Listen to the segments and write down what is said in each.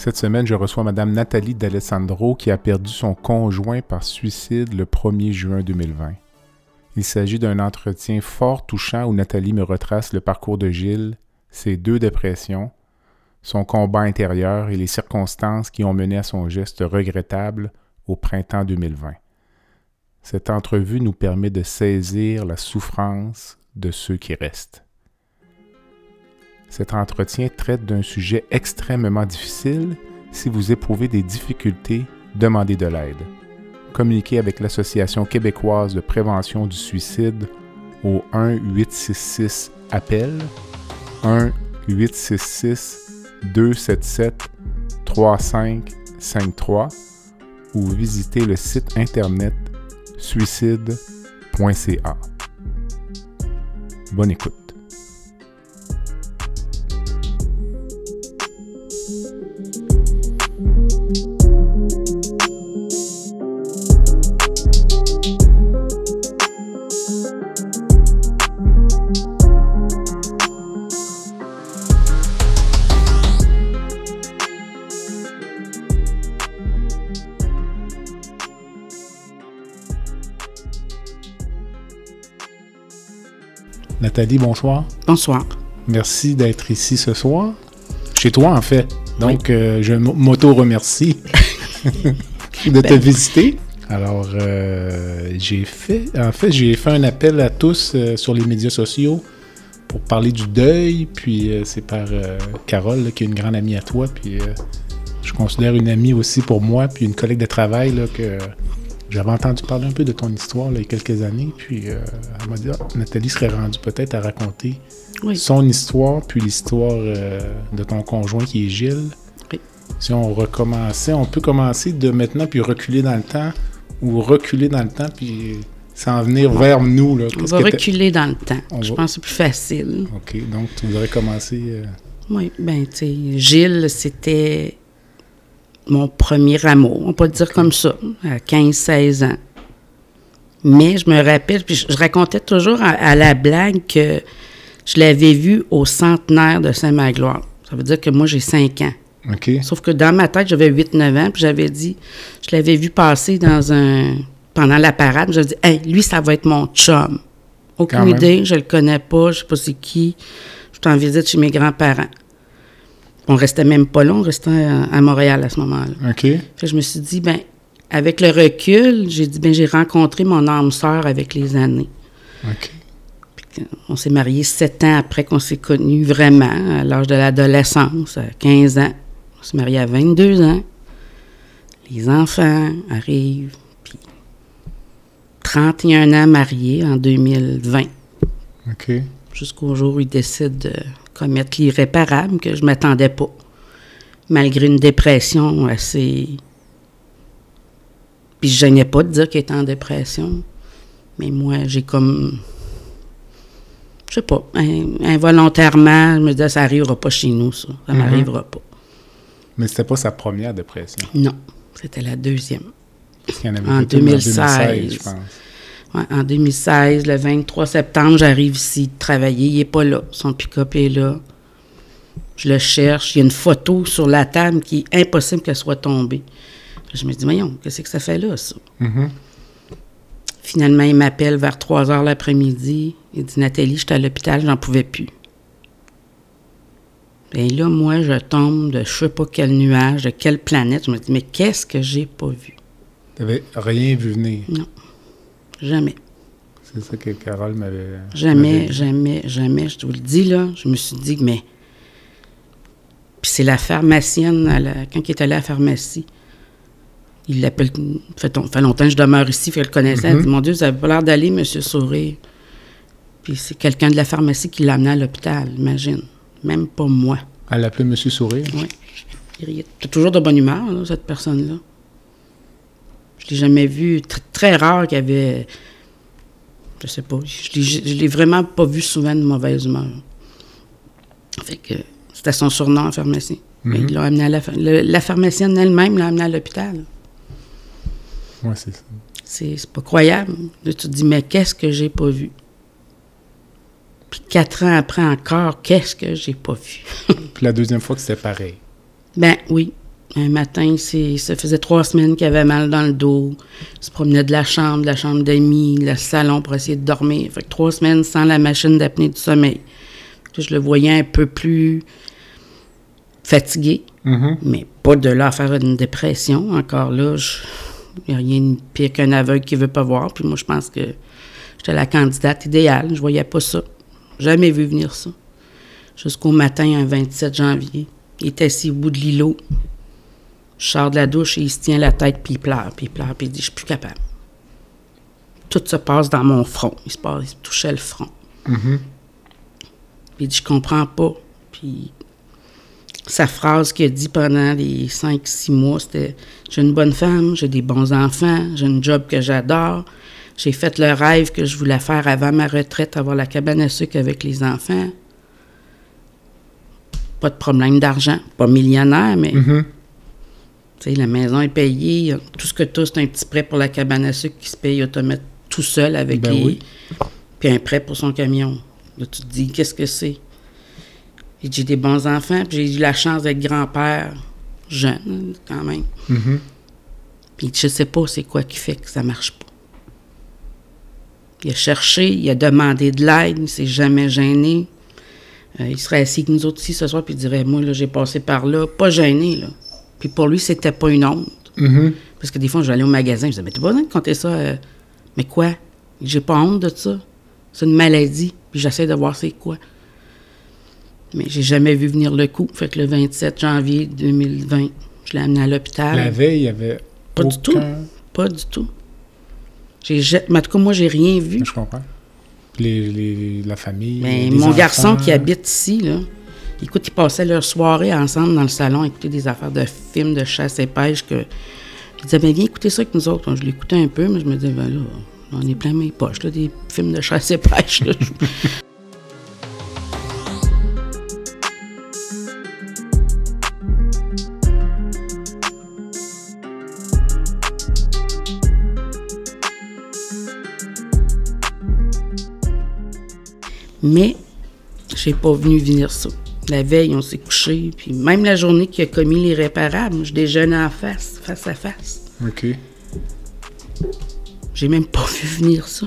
Cette semaine, je reçois Mme Nathalie D'Alessandro qui a perdu son conjoint par suicide le 1er juin 2020. Il s'agit d'un entretien fort touchant où Nathalie me retrace le parcours de Gilles, ses 2 dépressions, son combat intérieur et les circonstances qui ont mené à son geste regrettable au printemps 2020. Cette entrevue nous permet de saisir la souffrance de ceux qui restent. Cet entretien traite d'un sujet extrêmement difficile. Si vous éprouvez des difficultés, demandez de l'aide. Communiquez avec l'Association québécoise de prévention du suicide au 1-866-APPEL, 1-866-277-3553 ou visitez le site internet suicide.ca. Bonne écoute. Nathalie, bonsoir. Bonsoir. Merci d'être ici ce soir. Chez toi, en fait. Donc, oui. Je m'auto-remercie de te visiter. Alors, j'ai fait un appel à tous sur les médias sociaux pour parler du deuil. Puis, c'est par Carole, là, qui est une grande amie à toi. Puis, je considère une amie aussi pour moi, puis une collègue de travail là, que... J'avais entendu parler un peu de ton histoire là, il y a quelques années, puis elle m'a dit Nathalie serait rendue peut-être à raconter son histoire, puis l'histoire de ton conjoint qui est Gilles. Oui. Si on recommençait, on peut commencer de maintenant, puis reculer dans le temps, puis s'en venir vers nous. Là. On va reculer dans le temps. Je pense que c'est plus facile. OK, donc tu voudrais commencer... Oui, bien, tu sais, Gilles, c'était... mon premier amour, on peut le dire comme ça, à 15-16 ans. Mais je me rappelle, puis je racontais toujours à la blague que je l'avais vu au centenaire de Saint-Magloire. Ça veut dire que moi, j'ai 5 ans. Okay. Sauf que dans ma tête, j'avais 8-9 ans, puis j'avais dit, je l'avais vu passer pendant la parade, j'avais dit, hey, lui, ça va être mon chum. Aucune idée, je le connais pas, je sais pas c'est qui. Je suis en visite chez mes grands-parents. On restait même pas là, on restait à Montréal à ce moment-là. OK. Fait que je me suis dit, bien, avec le recul, j'ai dit, bien, j'ai rencontré mon âme-sœur avec les années. OK. Puis on s'est mariés 7 ans après qu'on s'est connus vraiment, à l'âge de l'adolescence, à 15 ans. On s'est mariés à 22 ans. Les enfants arrivent, puis 31 ans mariés en 2020. OK. Jusqu'au jour où ils décident de commettre l'irréparable que je ne m'attendais pas, malgré une dépression assez... Puis je ne gênais pas de dire qu'il était en dépression, mais moi, j'ai comme... Je sais pas, involontairement, je me disais, ça n'arrivera pas chez nous, ça. Ça ne m'arrivera pas. Mais c'était pas sa première dépression? Non, c'était la 2e. Parce qu'il y en avait en 2016, je pense. Ouais, en 2016, le 23 septembre, j'arrive ici travailler. Il n'est pas là. Son pick-up est là. Je le cherche. Il y a une photo sur la table qui est impossible qu'elle soit tombée. Je me dis, voyons, qu'est-ce que ça fait là, ça? Mm-hmm. Finalement, il m'appelle vers 3h l'après-midi. Il dit, Nathalie, j'étais à l'hôpital, j'en pouvais plus. Bien là, moi, je tombe de je ne sais pas quel nuage, de quelle planète. Je me dis, mais qu'est-ce que j'ai pas vu? Tu n'avais rien vu venir? Non. Jamais. C'est ça que Carole m'avait... Jamais, je vous le dis, là. Je me suis dit, mais... Puis c'est la pharmacienne, quand elle est allée à la pharmacie, il l'appelle... Fait longtemps que je demeure ici, fait que je le connaissais. Mm-hmm. Elle dit, mon Dieu, vous avez pas l'air d'aller, monsieur Sourire. Puis c'est quelqu'un de la pharmacie qui l'a amené à l'hôpital, imagine. Même pas moi. Elle l'appelait monsieur Sourire? Oui. Period. T'es toujours de bonne humeur, là, cette personne-là. Je l'ai jamais vu. Très rare qu'il y avait... Je sais pas. Je l'ai vraiment pas vu souvent de mauvaise humeur. Fait que c'était son surnom en pharmacie. Mm-hmm. Ils l'ont amené à la pharmacienne elle-même l'a amené à l'hôpital. Oui, c'est ça. C'est pas croyable. Là, tu te dis, mais qu'est-ce que j'ai pas vu? Puis 4 ans après encore, qu'est-ce que j'ai pas vu? Puis la deuxième fois que c'était pareil. Ben oui. Un matin, ça faisait 3 semaines qu'il avait mal dans le dos. Il se promenait de la chambre d'amis, le salon pour essayer de dormir. Fait que 3 semaines sans la machine d'apnée du sommeil. Puis je le voyais un peu plus fatigué, mm-hmm. mais pas de là à faire une dépression. Encore là, il n'y a rien de pire qu'un aveugle qui ne veut pas voir. Puis moi, je pense que j'étais la candidate idéale. Je voyais pas ça. Jamais vu venir ça. Jusqu'au matin, un 27 janvier. Il est assis au bout de l'îlot. Je sors de la douche et il se tient la tête, puis il pleure, puis il pleure, puis il dit « Je suis plus capable. » Tout se passe dans mon front. Il se touchait le front. Mm-hmm. Puis il dit « Je comprends pas. » Puis sa phrase qu'il a dit pendant les 5-6 mois, c'était « J'ai une bonne femme, j'ai des bons enfants, j'ai une job que j'adore, j'ai fait le rêve que je voulais faire avant ma retraite, avoir la cabane à sucre avec les enfants. » Pas de problème d'argent. Pas millionnaire, mais... Mm-hmm. Tu sais, la maison est payée. Tout ce que tu as, c'est un petit prêt pour la cabane à sucre qui se paye automatiquement tout seul avec ben les... Oui. Puis un prêt pour son camion. Là, tu te dis, qu'est-ce que c'est? Et j'ai des bons enfants, puis j'ai eu la chance d'être grand-père jeune, quand même. Mm-hmm. Puis je sais pas c'est quoi qui fait que ça marche pas. Il a cherché, il a demandé de l'aide, il s'est jamais gêné. Il serait assis avec nous autres ici ce soir, puis il dirait, moi, là, j'ai passé par là, pas gêné, là. Puis pour lui, c'était pas une honte. Mm-hmm. Parce que des fois, je vais aller au magasin, je disais, mais t'as pas besoin de compter ça. Mais quoi? J'ai pas honte de ça. C'est une maladie. Puis j'essaie de voir c'est quoi. Mais j'ai jamais vu venir le coup. Fait que le 27 janvier 2020, je l'ai amené à l'hôpital. La veille, il y avait pas aucun... du tout. Pas du tout. Mais en tout cas, moi, j'ai rien vu. Je comprends. La famille, mais mon enfants. Garçon qui habite ici, là, écoute, ils passaient leur soirée ensemble dans le salon, écouter des affaires de films, de chasse et pêche. Ils disaient, bien, viens écouter ça avec nous autres. Donc, je l'écoutais un peu, mais je me disais, ben là, on est plein mes poches, là, des films de chasse et pêche. Là. Mais j'ai pas venu venir ça. La veille, on s'est couché, puis même la journée qu'il a commis l'irréparable, je déjeunais en face à face. OK. J'ai même pas vu venir ça.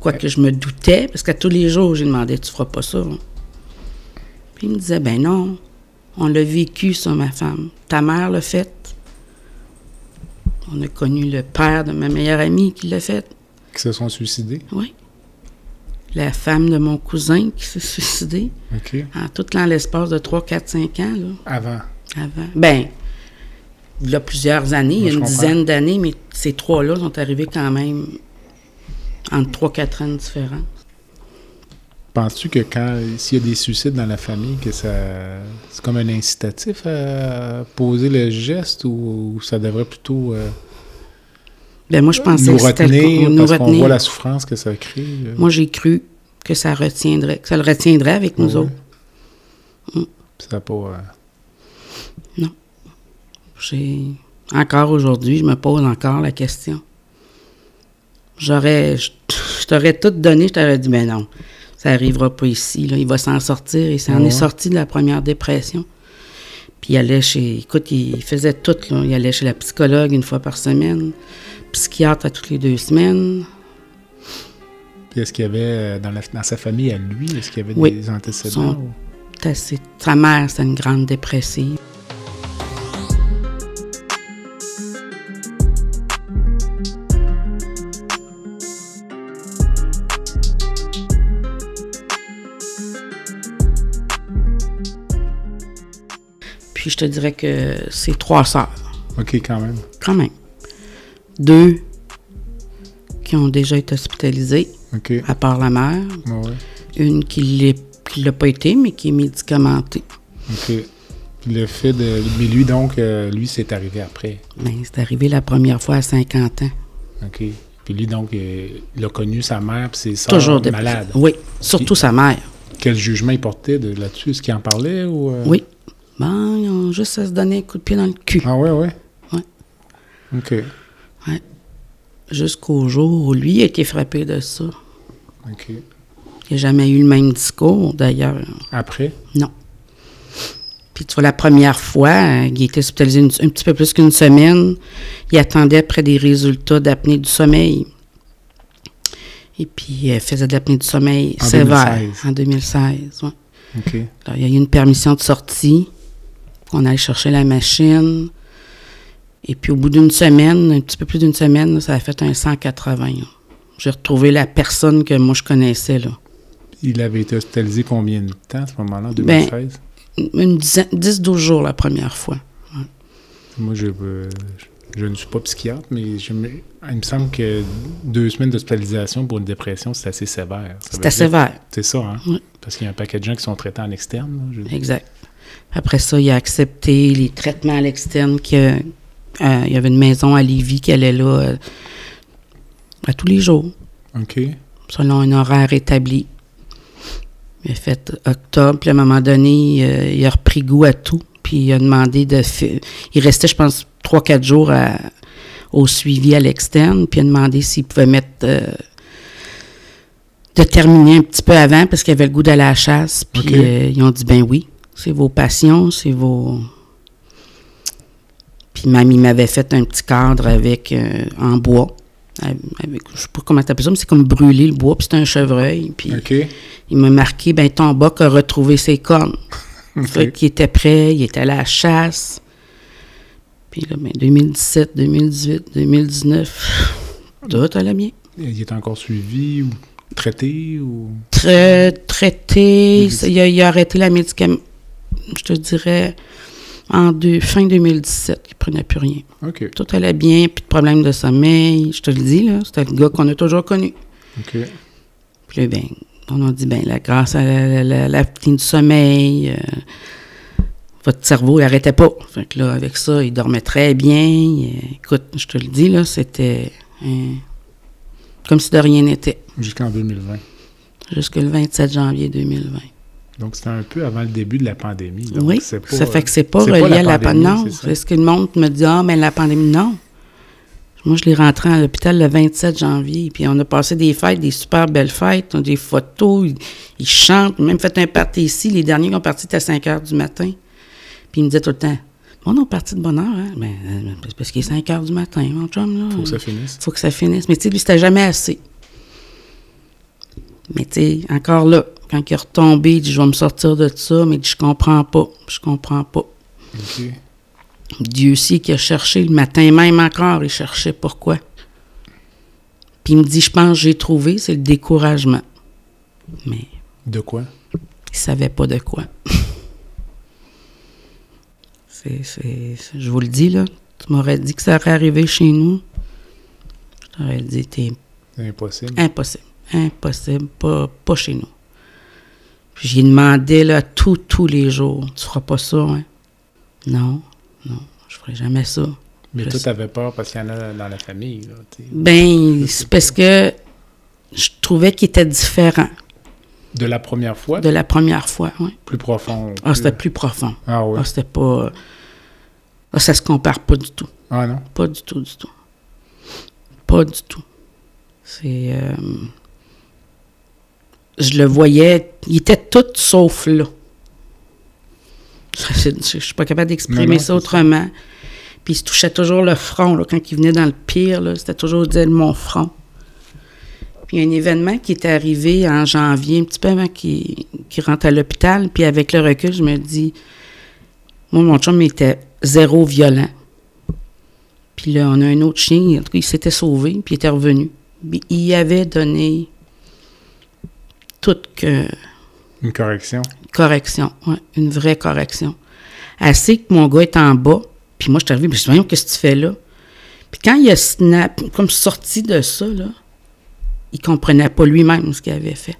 Quoique je me doutais, parce qu'à tous les jours, j'ai demandé « Tu feras pas ça? » Hein? Puis il me disait « Ben non, on l'a vécu, ça, ma femme. Ta mère l'a fait. On a connu le père de ma meilleure amie qui l'a fait. » Qui se sont suicidés? Oui. La femme de mon cousin qui s'est suicidée. OK. En tout l'espace de 3, 4, 5 ans. Là. Avant. Bien, il y a plusieurs années, il y a une dizaine d'années, mais ces trois-là sont arrivés quand même entre 3, 4 ans de différence. Penses-tu que s'il y a des suicides dans la famille, que ça c'est comme un incitatif à poser le geste ou ça devrait plutôt... Ben moi, je pensais qu'on voit la souffrance que ça crée. Moi, j'ai cru que ça le retiendrait avec nous autres. Mm. Ça n'a pas... Non. Encore aujourd'hui, je me pose encore la question. Je t'aurais tout donné, je t'aurais dit, mais non, ça n'arrivera pas ici, là, il va s'en sortir. Il s'en est sorti de la première dépression. Puis il allait il faisait tout, là. Il allait chez la psychologue 1 fois par semaine, psychiatre à toutes les 2 semaines. Puis est-ce qu'il y avait, dans sa famille, à lui, est-ce qu'il y avait des antécédents? Sa mère, c'est une grande dépressive. Puis je te dirais que c'est 3 sœurs. OK, quand même. Quand même. 2 qui ont déjà été hospitalisées, okay. À part la mère. Oh, ouais. Une qui ne l'a pas été, mais qui est médicamentée. OK. Le fait de... Mais lui, donc, lui, c'est arrivé après. Bien, c'est arrivé la première fois à 50 ans. OK. Puis lui, donc, il a connu sa mère puis ses soeurs malades. Oui, surtout sa mère. Quel jugement il portait là-dessus? Est-ce qu'il en parlait ou... Oui. Ben, ils ont juste à se donner un coup de pied dans le cul. Ah ouais, ouais? Oui. OK. Oui. Jusqu'au jour où lui a été frappé de ça. OK. Il n'a jamais eu le même discours, d'ailleurs. Après? Non. Puis, tu vois, la première fois, il était hospitalisé un petit peu plus qu'une semaine. Il attendait après des résultats d'apnée du sommeil. Et puis, il faisait de l'apnée du sommeil sévère. En 2016, oui. OK. Alors, il y a eu une permission de sortie. On allait chercher la machine. Et puis, au bout d'une semaine, un petit peu plus d'une semaine, là, ça a fait un 180. Là. J'ai retrouvé la personne que moi, je connaissais, là. Il avait été hospitalisé combien de temps, à ce moment-là, en 2016? Ben, 10-12 jours la première fois. Ouais. Moi, je ne suis pas psychiatre, mais il me semble que 2 semaines d'hospitalisation pour une dépression, c'est assez sévère. C'est assez sévère. C'est ça, hein? Oui. Parce qu'il y a un paquet de gens qui sont traités en externe. Exact. Après ça, il a accepté les traitements à l'externe. Il y avait une maison à Lévis qui allait là à tous les jours. OK. Selon un horaire établi. Il a fait octobre, puis à un moment donné, il a repris goût à tout, puis il a demandé de... Il restait, je pense, 3-4 jours au suivi à l'externe, puis il a demandé s'il pouvait mettre... de terminer un petit peu avant, parce qu'il avait le goût d'aller à la chasse, puis okay. Ils ont dit, ben oui, c'est vos passions, c'est vos... Puis mamie m'avait fait un petit cadre avec... en bois. Avec, je ne sais pas comment t'appelles ça, mais c'est comme brûler le bois, puis c'est un chevreuil. Puis okay. Il m'a marqué, ben ton boc a retrouvé ses cornes. Okay. Fait qu'il était prêt, il était allé à la chasse. Puis là, ben 2017, 2018, 2019, tout allait bien. Il est encore suivi ou traité? Ou traité, il a arrêté la médicament, je te dirais, fin 2017, il ne prenait plus rien. Okay. Tout allait bien, plus de problème de sommeil. Je te le dis, là, c'était le gars qu'on a toujours connu. Okay. Puis là, ben, on a dit, ben, la grâce à l'apnée du sommeil, votre cerveau, il n'arrêtait pas. Fait que là, avec ça, il dormait très bien. Écoute, je te le dis, là, c'était comme si de rien n'était. Jusqu'en 2020. Jusque le 27 janvier 2020. Donc, c'était un peu avant le début de la pandémie. Donc oui, c'est pas, ça fait que c'est pas relié à la pandémie. Non, c'est ce que le monde me dit, mais la pandémie, non. Moi, je l'ai rentré à l'hôpital le 27 janvier, puis on a passé des fêtes, des super belles fêtes, on a des photos, ils chantent, même fait un party ici, les derniers qui ont parti, c'était à 5 heures du matin. Puis ils me disaient tout le temps, bon, on est parti de bonne heure, hein? Ben, parce qu'il est 5 heures du matin, mon chum, là. Faut que ça finisse. Faut que ça finisse. Mais tu sais, lui, c'était jamais assez. Mais tu sais, encore là, quand il est retombé, il dit « Je vais me sortir de ça », mais il dit « Je comprends pas, je comprends pas. Okay. » Dieu sait qu'il a cherché, le matin même encore, il cherchait pourquoi. Puis il me dit « Je pense que j'ai trouvé, c'est le découragement. » Mais... De quoi? Il savait pas de quoi. Je vous le dis, là, tu m'aurais dit que ça aurait arrivé chez nous, je t'aurais dit « T'es... » Impossible. Impossible. Impossible, pas chez nous. Puis j'ai demandé, là, tous les jours, tu feras pas ça, hein? Non, je ferai jamais ça. Mais toi, t'avais peur parce qu'il y en a dans la famille, là, t'sais. Ben, c'est parce que je trouvais qu'il était différent. De la première fois? De la première fois, oui. Plus profond? Ah, c'était plus profond. Ah oui? Ah, c'était pas... Ah, ça se compare pas du tout. Ah non? Pas du tout, du tout. Pas du tout. C'est... Je le voyais, il était tout sauf là. Je suis pas capable d'exprimer ça autrement. Puis il se touchait toujours le front, là, quand il venait dans le pire, là, c'était toujours dire mon front. Puis il y a un événement qui est arrivé en janvier, un petit peu avant qu'il rentre à l'hôpital, puis avec le recul, je me dis, moi, mon chum était zéro violent. Puis là, on a un autre chien, en tout cas, il s'était sauvé, puis il était revenu. Puis il avait donné... Une correction? Correction, oui, une vraie correction. Assez que mon gars est en bas, puis moi, je suis arrivé, puis je dis, voyons, qu'est-ce que tu fais là? Puis quand il a comme sorti de ça, là, il comprenait pas lui-même ce qu'il avait fait.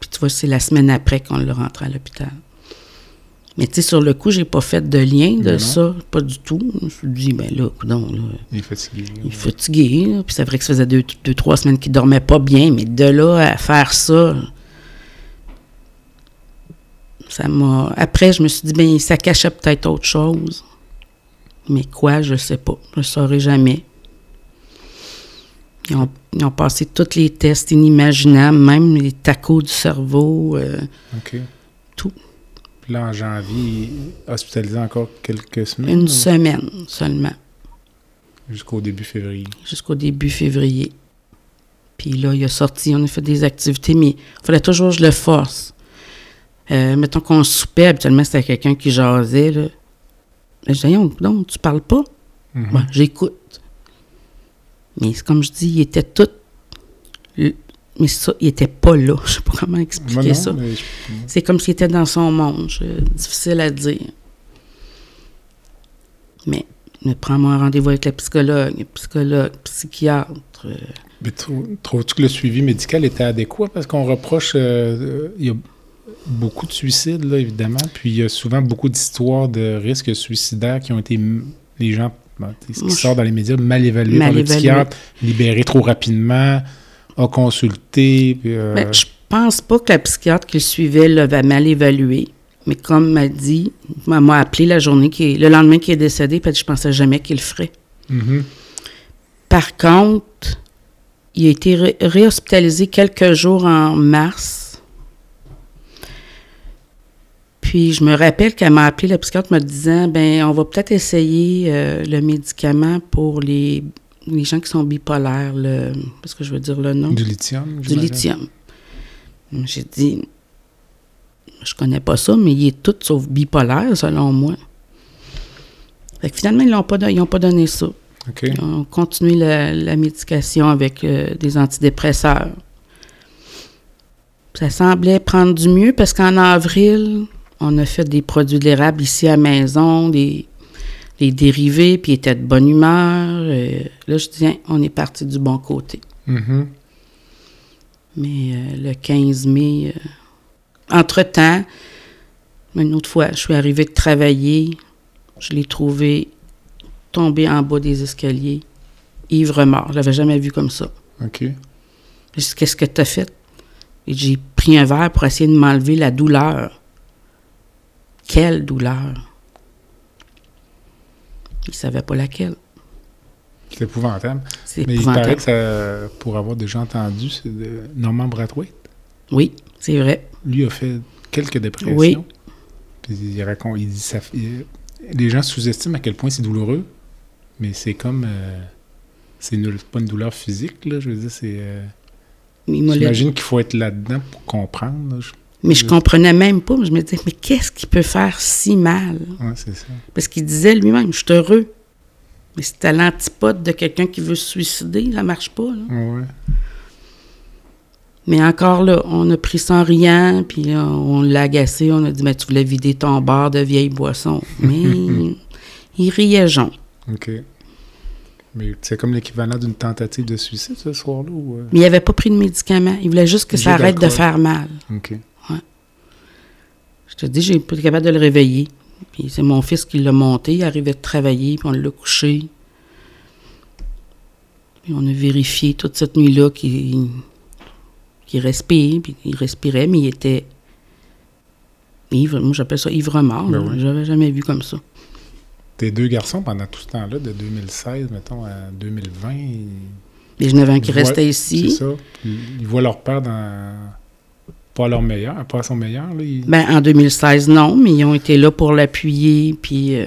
Puis tu vois, c'est la semaine après qu'on le rentre à l'hôpital. Mais tu sais, sur le coup, j'ai pas fait de lien de ça, pas du tout. Je me suis dit, ben là, coudonc, là... Il est fatigué. Il est fatigué, là. Puis c'est vrai que ça faisait 2-3 semaines qu'il dormait pas bien, mais de là à faire ça... Ça m'a... Après, je me suis dit, ben ça cachait peut-être autre chose. Mais quoi, je sais pas. Je saurais jamais. Ils ont passé tous les tests inimaginables, même les tacos du cerveau. OK. Tout. Puis là, en janvier, hospitalisé encore quelques semaines? Une semaine seulement. Jusqu'au début février? Jusqu'au début février. Puis là, il a sorti, on a fait des activités, mais il fallait toujours que je le force. Mettons qu'on soupait, habituellement, c'était quelqu'un qui jasait. Là. Je disais, non, tu parles pas? Mm-hmm. Ben, j'écoute. Mais comme je dis, il était tout... Mais ça, il n'était pas là. Je ne sais pas comment expliquer ça. Mais... C'est comme s'il était dans son monde. Difficile à dire. Mais prends-moi un rendez-vous avec la psychologue, psychiatre. Mais trouves-tu que le suivi médical était adéquat? Parce qu'on reproche... il y a beaucoup de suicides, là, évidemment. Puis il y a souvent beaucoup d'histoires de risques suicidaires qui ont été... Les gens, ce qui sort dans les médias, mal évalués par le psychiatre, libérés trop rapidement... a consulté. Puis, ben, je pense pas que la psychiatre qui le suivait l'avait mal évalué, mais comme m'a dit, m'a appelé la journée, le lendemain qu'il est décédé, puis je pensais jamais qu'il le ferait. Mm-hmm. Par contre, il a été réhospitalisé quelques jours en mars. Puis je me rappelle qu'elle m'a appelé la psychiatre me disant, ben on va peut-être essayer le médicament pour les gens qui sont bipolaires, parce que je veux dire le nom. Du lithium, j'imagine. Du lithium. J'ai dit, je connais pas ça, mais il est tout sauf bipolaire, selon moi. Fait que finalement, ils n'ont pas donné ça. Okay. Ils ont continué la médication avec des antidépresseurs. Ça semblait prendre du mieux, parce qu'en avril, on a fait des produits d'érable ici à la maison, les dérivés, puis il était de bonne humeur. Là, je disais, on est parti du bon côté. Mm-hmm. Mais le 15 mai, entre-temps, une autre fois, je suis arrivée de travailler, je l'ai trouvé tombé en bas des escaliers, ivre-mort. Je l'avais jamais vu comme ça. OK. Je dis, qu'est-ce que t'as fait? Et j'ai pris un verre pour essayer de m'enlever la douleur. Quelle douleur! Il ne savait pas laquelle. C'est épouvantable. Mais il paraît que ça, pour avoir déjà entendu, c'est de Normand Brathwaite. Oui, c'est vrai. Lui a fait quelques dépressions. Oui. Puis il dit ça. Les gens sous-estiment à quel point c'est douloureux, mais c'est comme. C'est pas une douleur physique, là. Je veux dire, c'est. J'imagine qu'il faut être là-dedans pour comprendre. Là. Mais je comprenais même pas. Je me disais, mais qu'est-ce qui peut faire si mal? Oui, c'est ça. Parce qu'il disait lui-même, je suis heureux. Mais c'est à l'antipode de quelqu'un qui veut se suicider, ça marche pas. Oui. Mais encore là, on a pris ça en riant, puis là, on l'a agacé, on a dit, mais tu voulais vider ton bar de vieilles boissons. Mais il riait Jean. OK. Mais c'est comme l'équivalent d'une tentative de suicide ce soir-là? Ou... Mais il n'avait pas pris de médicaments. Il voulait juste que ça arrête de faire mal. OK. Je te dis, j'ai pas été capable de le réveiller. Puis c'est mon fils qui l'a monté, il arrivait de travailler, puis on l'a couché. Puis on a vérifié toute cette nuit-là qu'il respire, puis il respirait, mais il était ivre. Moi, j'appelle ça ivre-mort. Ben oui. Je l'avais jamais vu comme ça. Tes deux garçons, pendant tout ce temps-là, de 2016, mettons, à 2020... Les Geneviens qui restaient ici. C'est ça. Ils voient leur père dans... Pas leur meilleur, pas son meilleur, là. Ben, en 2016, non, mais ils ont été là pour l'appuyer, puis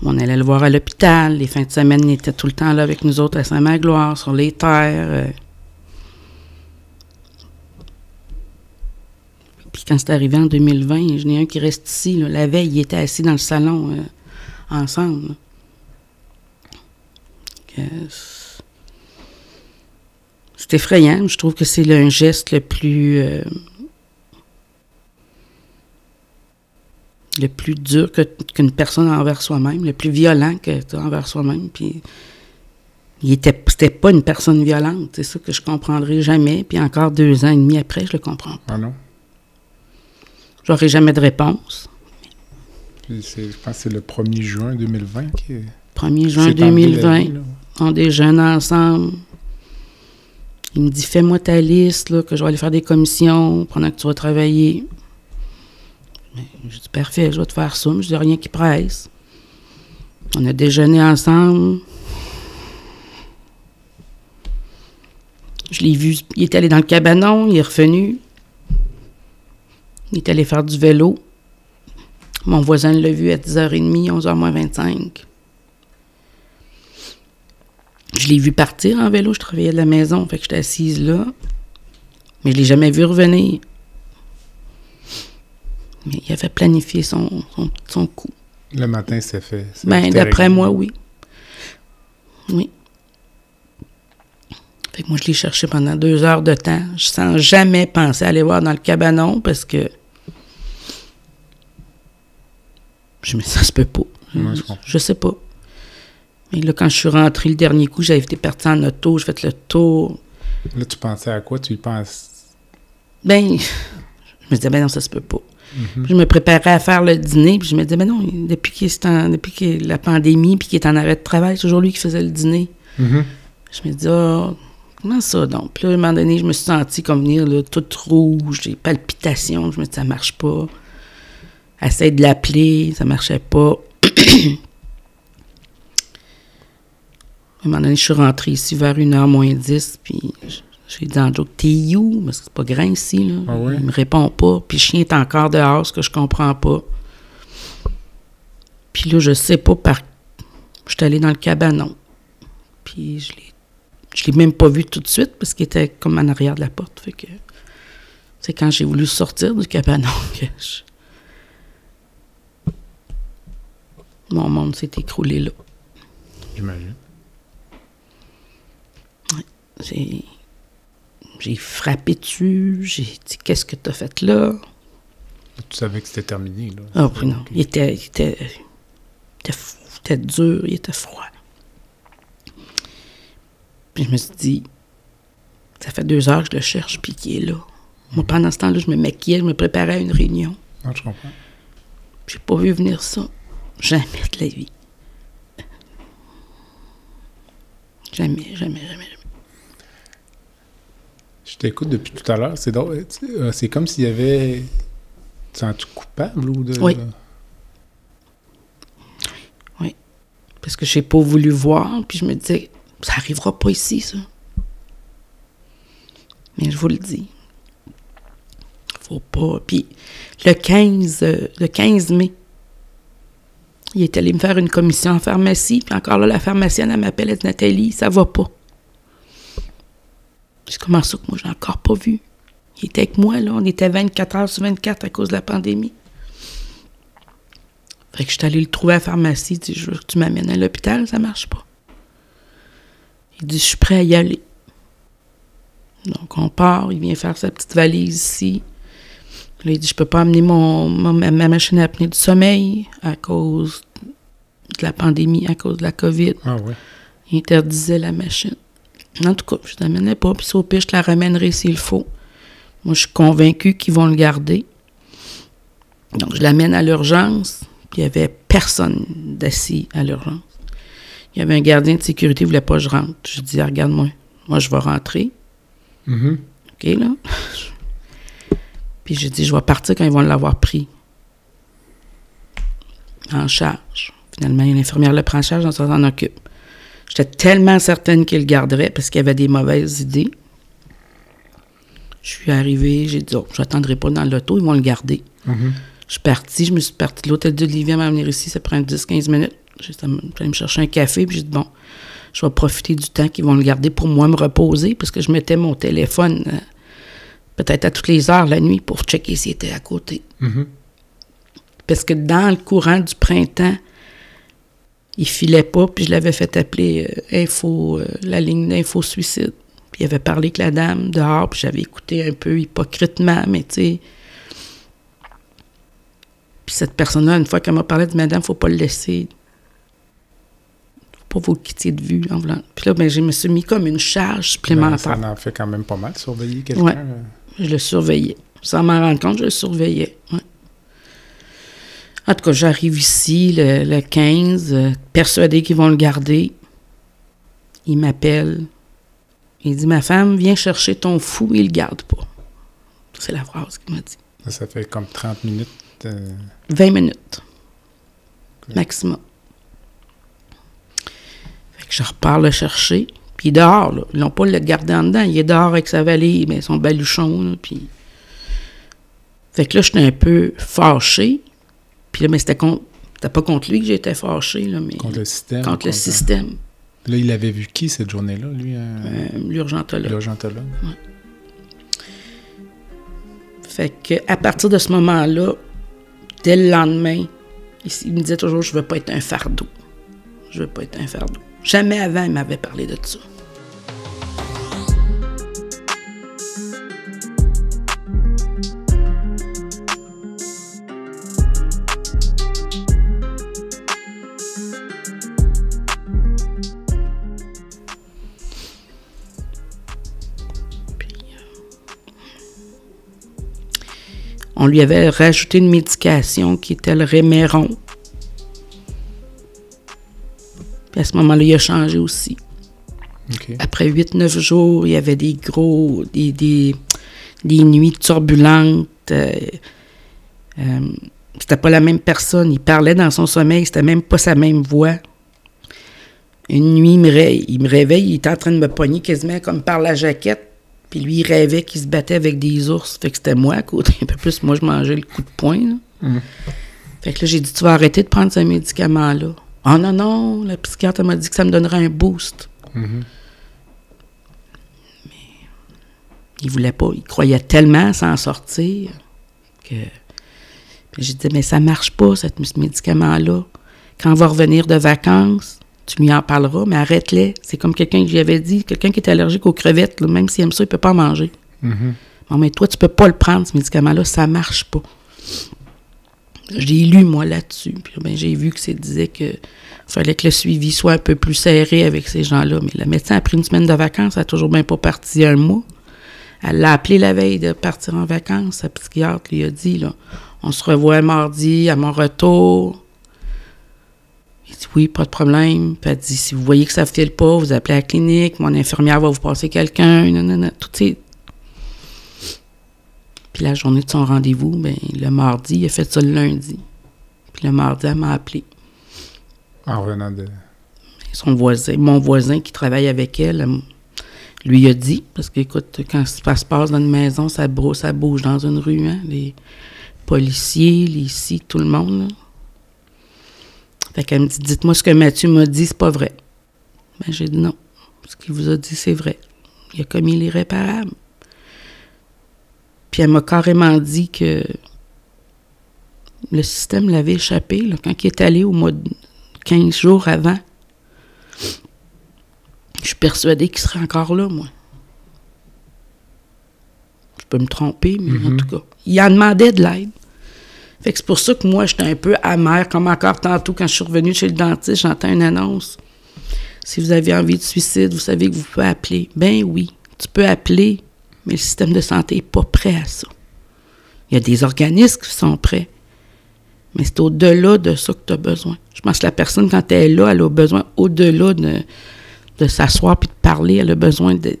on allait le voir à l'hôpital. Les fins de semaine, ils étaient tout le temps là avec nous autres à Saint-Magloire, sur les terres. Puis quand c'est arrivé en 2020, j'en ai un qui reste ici, là. La veille, il était assis dans le salon, ensemble. C'est effrayant. Je trouve que c'est un geste le plus dur qu'une personne envers soi-même, le plus violent que tu as envers soi-même. Puis C'était pas une personne violente, c'est ça que je comprendrai jamais. Puis encore 2 ans et demi après, je le comprends pas. Ah non? J'aurai jamais de réponse. Je pense que c'est le 1er juin 2020 qui est... 1er juin 2020, vie, on déjeune ensemble. Il me dit, fais-moi ta liste, là, que je vais aller faire des commissions pendant que tu vas travailler. Mais je dis, parfait, je vais te faire ça, mais je dis, rien qui presse. On a déjeuné ensemble. Je l'ai vu, il est allé dans le cabanon, il est revenu. Il est allé faire du vélo. Mon voisin l'a vu à 10h30, 11h25. Je l'ai vu partir en vélo, je travaillais de la maison, fait que j'étais assise là. Mais je l'ai jamais vu revenir. Mais il avait planifié son coup. Le matin, c'est fait. Bien, d'après moi, oui. Oui. Fait que moi, je l'ai cherché pendant 2 heures de temps. Sans jamais penser à aller voir dans le cabanon, parce que... Je me dis, ça se peut pas. Ouais, je sais pas. Et là, quand je suis rentrée le dernier coup, j'avais été partie en auto, j'ai fait le tour. Là, tu pensais à quoi? Tu y penses? Ben, je me disais, ben non, ça se peut pas. Mm-hmm. Je me préparais à faire le dîner, puis je me disais, ben non, depuis la pandémie, puis qu'il est en arrêt de travail, c'est toujours lui qui faisait le dîner. Mm-hmm. Je me disais, oh, comment ça donc? Puis là, à un moment donné, je me suis sentie comme venir là, toute rouge, des palpitations. Je me disais, ça marche pas. Essaye de l'appeler, ça marchait pas. À un moment donné, je suis rentrée ici vers 1h moins 10, puis j'ai dit en joke, t'es you, parce que c'est pas grand ici, là. Ah ouais? Il me répond pas, puis le chien est encore dehors, ce que je comprends pas. Puis là, je sais pas par... Je suis allée dans le cabanon, puis je l'ai même pas vu tout de suite, parce qu'il était comme en arrière de la porte, fait que... C'est quand j'ai voulu sortir du cabanon que Mon monde s'est écroulé là. J'imagine. J'ai frappé dessus, j'ai dit « Qu'est-ce que t'as fait là? » Tu savais que c'était terminé, là. Ah oui, non. Okay. Il était dur, il était froid. Puis je me suis dit « Ça fait 2 heures que je le cherche, puis il est là. » Moi, pendant ce temps-là, je me maquillais, je me préparais à une réunion. Ah, je comprends. J'ai pas vu venir ça. Jamais de la vie. Jamais. Je t'écoute depuis tout à l'heure, c'est drôle. C'est comme s'il y avait... Tu sens-tu coupable ou de... Oui. Oui. Parce que j'ai pas voulu voir, puis je me disais, ça arrivera pas ici, ça. Mais je vous le dis. Faut pas... Puis le 15 mai, il est allé me faire une commission en pharmacie, puis encore là, la pharmacienne, elle m'appelle, elle dit, Nathalie, ça va pas. C'est comment ça que moi, je l'ai encore pas vu. Il était avec moi, là. On était 24 heures sur 24 à cause de la pandémie. Fait que je suis allée le trouver à la pharmacie. Il dit, je veux que tu m'amènes à l'hôpital, ça marche pas. Il dit, je suis prêt à y aller. Donc, on part. Il vient faire sa petite valise ici. Là, il dit, je peux pas amener ma machine à apnée du sommeil à cause de la pandémie, à cause de la COVID. Ah ouais. Il interdisait la machine. En tout cas, je ne t'amenais pas, puis au pire, je te la ramènerai s'il faut. Moi, je suis convaincue qu'ils vont le garder. Donc, je l'amène à l'urgence, puis il n'y avait personne d'assis à l'urgence. Il y avait un gardien de sécurité, il ne voulait pas que je rentre. Je dis, ah, regarde-moi, moi, je vais rentrer. Mm-hmm. OK, là? Puis j'ai dit, je vais partir quand ils vont l'avoir pris. En charge. Finalement, l'infirmière le prend en charge, on s'en occupe. J'étais tellement certaine qu'il le garderait parce qu'il avait des mauvaises idées. Je suis arrivée, j'ai dit, oh, je n'attendrai pas dans l'auto, ils vont le garder. Mm-hmm. Je suis partie, de l'hôtel de Lévis à venir ici, ça prend 10-15 minutes. J'allais me chercher un café, puis j'ai dit, bon, je vais profiter du temps qu'ils vont le garder pour moi me reposer, parce que je mettais mon téléphone peut-être à toutes les heures la nuit pour checker s'il était à côté. Mm-hmm. Parce que dans le courant du printemps, il filait pas, puis je l'avais fait appeler la ligne d'info-suicide. Puis il avait parlé avec la dame dehors, puis j'avais écouté un peu hypocritement, mais tu sais... Puis cette personne-là, une fois qu'elle m'a parlé, elle dit « Madame, faut pas le laisser. pour que vous le quittiez de vue. Genre, là. Puis là, ben, je me suis mis comme une charge supplémentaire. Ben, ça en fait quand même pas mal, surveiller quelqu'un. Ouais. Je le surveillais. Sans m'en rendre compte, je le surveillais. Ouais. En tout cas, j'arrive ici le 15, persuadée qu'ils vont le garder. Il m'appelle. Il dit « Ma femme, viens chercher ton fou, il le garde pas. » C'est la phrase qu'il m'a dit. Ça fait comme 30 minutes? 20 minutes. Okay. Maximum. Fait que je repars le chercher. Puis dehors, là, ils n'ont pas le gardé en dedans. Il est dehors avec sa valise, mais son baluchon. Là, puis... Fait que là, j'étais un peu fâchée. Puis là, mais c'était pas contre lui que j'étais fâchée. Là, mais... Contre le système. Contre le système. Là, il avait vu qui cette journée-là, lui? L'urgentologue. L'urgentologue. Ouais. Fait qu'à partir de ce moment-là, dès le lendemain, il me disait toujours « Je veux pas être un fardeau. Je veux pas être un fardeau. » Jamais avant, il m'avait parlé de ça. On lui avait rajouté une médication qui était le réméron. Puis à ce moment-là, il a changé aussi. Okay. Après 8-9 jours, il y avait des gros... des nuits turbulentes. C'était pas la même personne. Il parlait dans son sommeil, c'était même pas sa même voix. Une nuit, il me réveille, il était en train de me pogner quasiment comme par la jaquette. Puis lui, il rêvait qu'il se battait avec des ours. Fait que c'était moi à côté. Un peu plus, moi, je mangeais le coup de poing. Là. Mm. Fait que là, j'ai dit, tu vas arrêter de prendre ce médicament-là. Ah non, non, la psychiatre m'a dit que ça me donnerait un boost. Mm-hmm. Mais il voulait pas. Il croyait tellement s'en sortir que... Puis j'ai dit, mais ça marche pas, ce médicament-là. Quand on va revenir de vacances... Tu lui en parleras, mais arrête-les. C'est comme quelqu'un que j'avais dit, quelqu'un qui est allergique aux crevettes, là, même s'il aime ça, il ne peut pas en manger. Mm-hmm. Bon, mais toi, tu ne peux pas le prendre, ce médicament-là, ça ne marche pas. J'ai lu, moi, là-dessus. Puis ben, j'ai vu que ça disait qu'il fallait que le suivi soit un peu plus serré avec ces gens-là. Mais le médecin a pris une semaine de vacances, elle n'a toujours bien pas parti un mois. Elle l'a appelé la veille de partir en vacances. Sa psychiatre lui a dit, là, on se revoit mardi à mon retour. Il dit « Oui, pas de problème. » Puis elle dit « Si vous voyez que ça ne file pas, vous appelez à la clinique, mon infirmière va vous passer quelqu'un. » Tout ces... Puis la journée de son rendez-vous, ben le mardi, il a fait ça le lundi. Puis le mardi, elle m'a appelé. En revenant de... Mon voisin qui travaille avec elle, lui a dit, parce que, écoute, quand ça se passe dans une maison, ça bouge dans une rue, hein, les policiers, les ici, tout le monde, là. Fait qu'elle me dit, dites-moi ce que Mathieu m'a dit, c'est pas vrai. Ben, j'ai dit non. Ce qu'il vous a dit, c'est vrai. Il a commis l'irréparable. Puis elle m'a carrément dit que le système l'avait échappé, là, quand il est allé au mois de 15 jours avant. Je suis persuadée qu'il serait encore là, moi. Je peux me tromper, mais en tout cas, il en demandait de l'aide. Fait que c'est pour ça que moi, j'étais un peu amère, comme encore tantôt, quand je suis revenue chez le dentiste, j'entends une annonce. Si vous avez envie de suicide, vous savez que vous pouvez appeler. Ben oui, tu peux appeler, mais le système de santé n'est pas prêt à ça. Il y a des organismes qui sont prêts, mais c'est au-delà de ça que tu as besoin. Je pense que la personne, quand elle est là, elle a besoin, au-delà de s'asseoir puis de parler, elle a besoin de...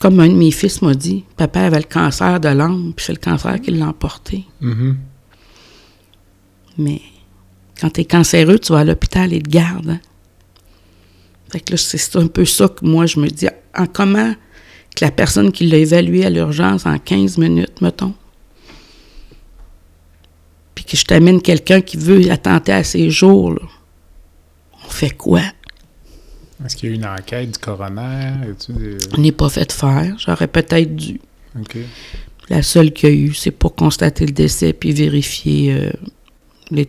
Comme un de mes fils m'a dit, « Papa avait le cancer de l'âme, puis c'est le cancer qui l'a emporté. Mm-hmm. » Mais quand t'es cancéreux, tu vas à l'hôpital et te gardes. Hein? Fait que là, c'est un peu ça que moi, je me dis. En comment que la personne qui l'a évalué à l'urgence en 15 minutes, mettons, puis que je t'amène quelqu'un qui veut attenter à ces jours, là, on fait quoi? Est-ce qu'il y a eu une enquête du coroner? On n'est pas fait faire. J'aurais peut-être dû. Okay. La seule qu'il y a eu, c'est pour constater le décès puis vérifier... le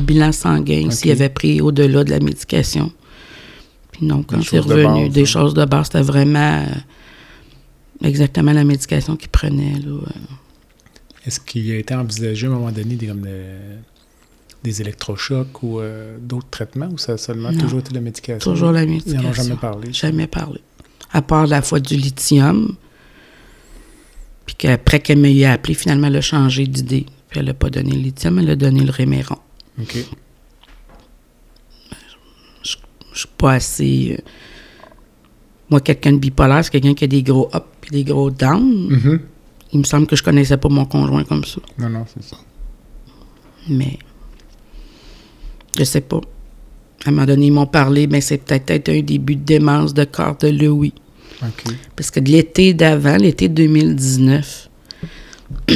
bilan sanguin, okay. S'il avait pris au-delà de la médication. Puis non, quand c'est revenu, des choses de base, c'était vraiment exactement la médication qu'il prenait. Là. Est-ce qu'il a été envisagé à un moment donné des, comme des électrochocs ou d'autres traitements, ou ça a seulement toujours été la médication? Toujours la médication. Ils n'en ont jamais parlé? Jamais parlé. À part la fois du lithium, puis qu'après qu'elle m'ait appelé, finalement, elle a changé d'idée. Puis elle n'a pas donné le lithium, elle a donné le réméron. OK. Je suis pas assez... Moi, quelqu'un de bipolaire, c'est quelqu'un qui a des gros up puis des gros down. Mm-hmm. Il me semble que je connaissais pas mon conjoint comme ça. Non, non, c'est ça. Mais... je sais pas. À un moment donné, ils m'ont parlé, mais c'est peut-être un début de démence de corps de Louis. Okay. Parce que de l'été d'avant, l'été 2019,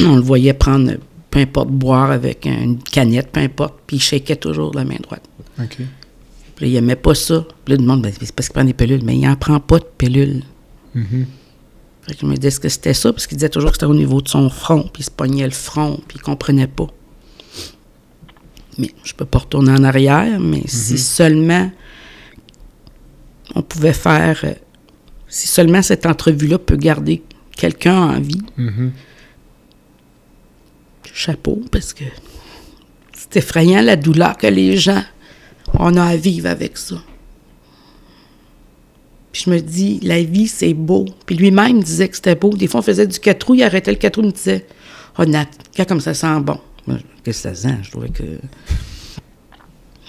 on le voyait prendre, peu importe, boire avec une canette, peu importe, puis il shakeait toujours de la main droite. OK. Puis il aimait pas ça. Puis là, tout le monde, ben, c'est parce qu'il prend des pilules, mais il n'en prend pas de pilules. Mm-hmm. Fait qu'il me disait que c'était ça, parce qu'il disait toujours que c'était au niveau de son front, puis il se pognait le front, puis il comprenait pas. Mais je peux pas retourner en arrière, mais si seulement on pouvait faire... si seulement cette entrevue-là peut garder quelqu'un en vie, chapeau, parce que c'est effrayant la douleur que les gens on a à vivre avec ça. Puis je me dis, la vie, c'est beau. Puis lui-même disait que c'était beau. Des fois, on faisait du 4 roues, il arrêtait le 4 roues, il me disait, « Oh, Nat, regarde comme ça sent bon. » Qu'est-ce que ça sent? Je trouvais que...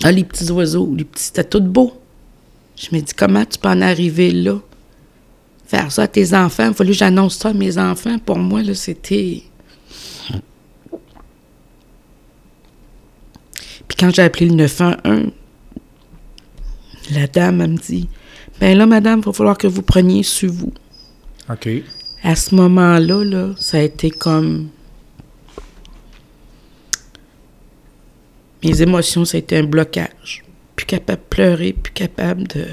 Ah, les petits oiseaux, les petits, c'était tout beau. Je me dis, comment tu peux en arriver là? Faire ça à tes enfants, il fallait que j'annonce ça à mes enfants. Pour moi, là, c'était... Puis quand j'ai appelé le 911, la dame, elle me dit, « Bien là, madame, il va falloir que vous preniez sur vous. » OK. À ce moment-là, là, ça a été comme... Mes émotions, ça a été un blocage. Plus capable de pleurer, plus capable de...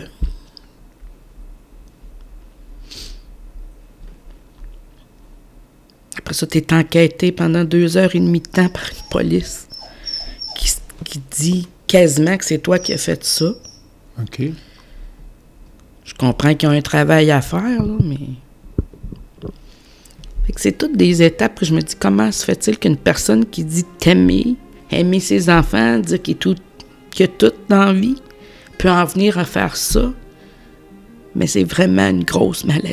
Après ça, t'es enquêté pendant 2 heures et demie de temps par une police qui dit quasiment que c'est toi qui as fait ça. OK. Je comprends qu'ils ont un travail à faire, là, mais... Fait que c'est toutes des étapes que je me dis, comment se fait-il qu'une personne qui dit t'aimer... aimer ses enfants, dire qu'il y a tout dans la vie, peut en venir à faire ça, mais c'est vraiment une grosse maladie.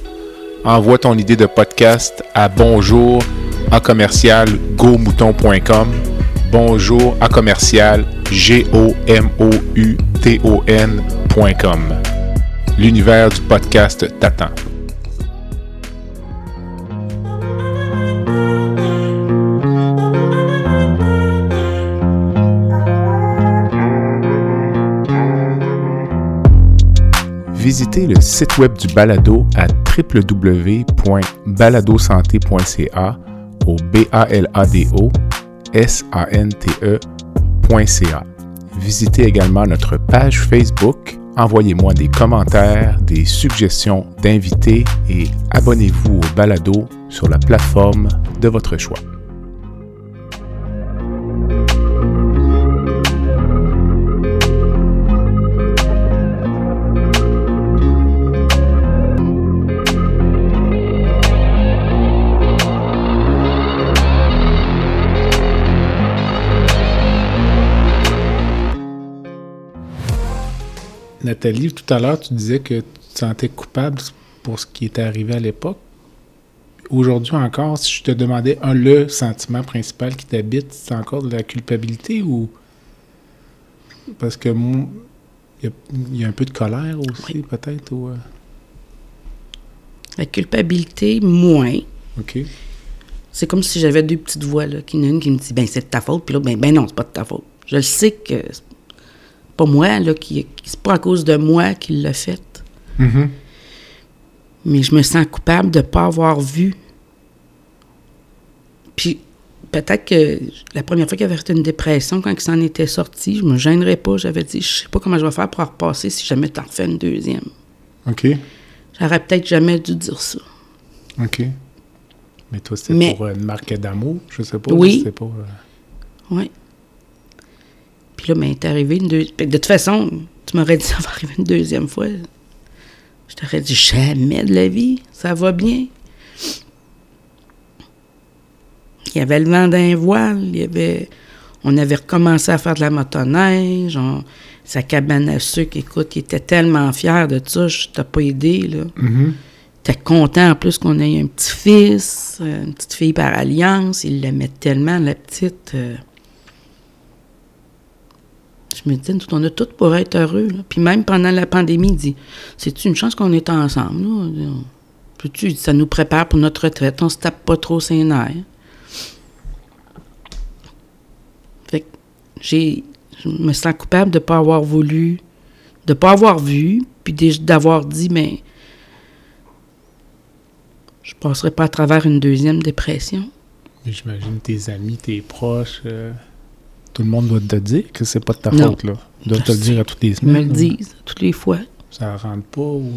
Envoie ton idée de podcast à bonjour@gomouton.com, bonjour@gomouton.com. L'univers du podcast t'attend. Visitez le site web du balado à www.baladosanté.ca au BALADOSANTE.ca. Visitez également notre page Facebook, envoyez-moi des commentaires, des suggestions d'invités et abonnez-vous au balado sur la plateforme de votre choix. Nathalie, tout à l'heure, tu disais que tu te sentais coupable pour ce qui était arrivé à l'époque. Aujourd'hui encore, si je te demandais le sentiment principal qui t'habite, c'est encore de la culpabilité ou... Parce que il y a un peu de colère aussi, oui. Peut-être, ou... La culpabilité, moins. OK. C'est comme si j'avais deux petites voix, là, une qui me dit « ben c'est de ta faute », puis l'autre « ben non, c'est pas de ta faute ». Je le sais que c'est pas moi, là, c'est pas à cause de moi qu'il l'a fait. Mm-hmm. Mais je me sens coupable de ne pas avoir vu. Puis peut-être que la première fois qu'il avait fait une dépression, quand il s'en était sorti, je me gênerais pas. J'avais dit « je sais pas comment je vais faire pour en repasser si jamais t'en refais une deuxième ». OK. J'aurais peut-être jamais dû dire ça. OK. Mais toi, c'était pour une marque d'amour, je sais pas. Oui. C'était pour... Oui. Puis là, ben, t'es arrivé une deuxième... De toute façon, tu m'aurais dit ça va arriver une deuxième fois. Je t'aurais dit jamais de la vie, ça va bien. Il y avait le vent d'un voile, il y avait... On avait recommencé à faire de la motoneige, sa cabane à sucre, écoute, il était tellement fier de ça, je t'ai pas aidé, là. Mm-hmm. T'es content en plus qu'on ait un petit-fils, une petite fille par alliance. Il l'aimait tellement, la petite. Je me disais, on a tout pour être heureux. Là. Puis même pendant la pandémie, il dit, c'est-tu une chance qu'on est ensemble? Là? Peux-tu, ça nous prépare pour notre retraite, on se tape pas trop ses nerfs. Fait que je me sens coupable de ne pas avoir voulu, de ne pas avoir vu, puis d'avoir dit, bien... Je passerai pas à travers une deuxième dépression. Mais j'imagine tes amis, tes proches, tout le monde doit te dire que c'est pas de ta faute, là. Ils doivent te le dire à toutes les semaines. Ils me le disent, toutes les fois. Ça rentre pas ou...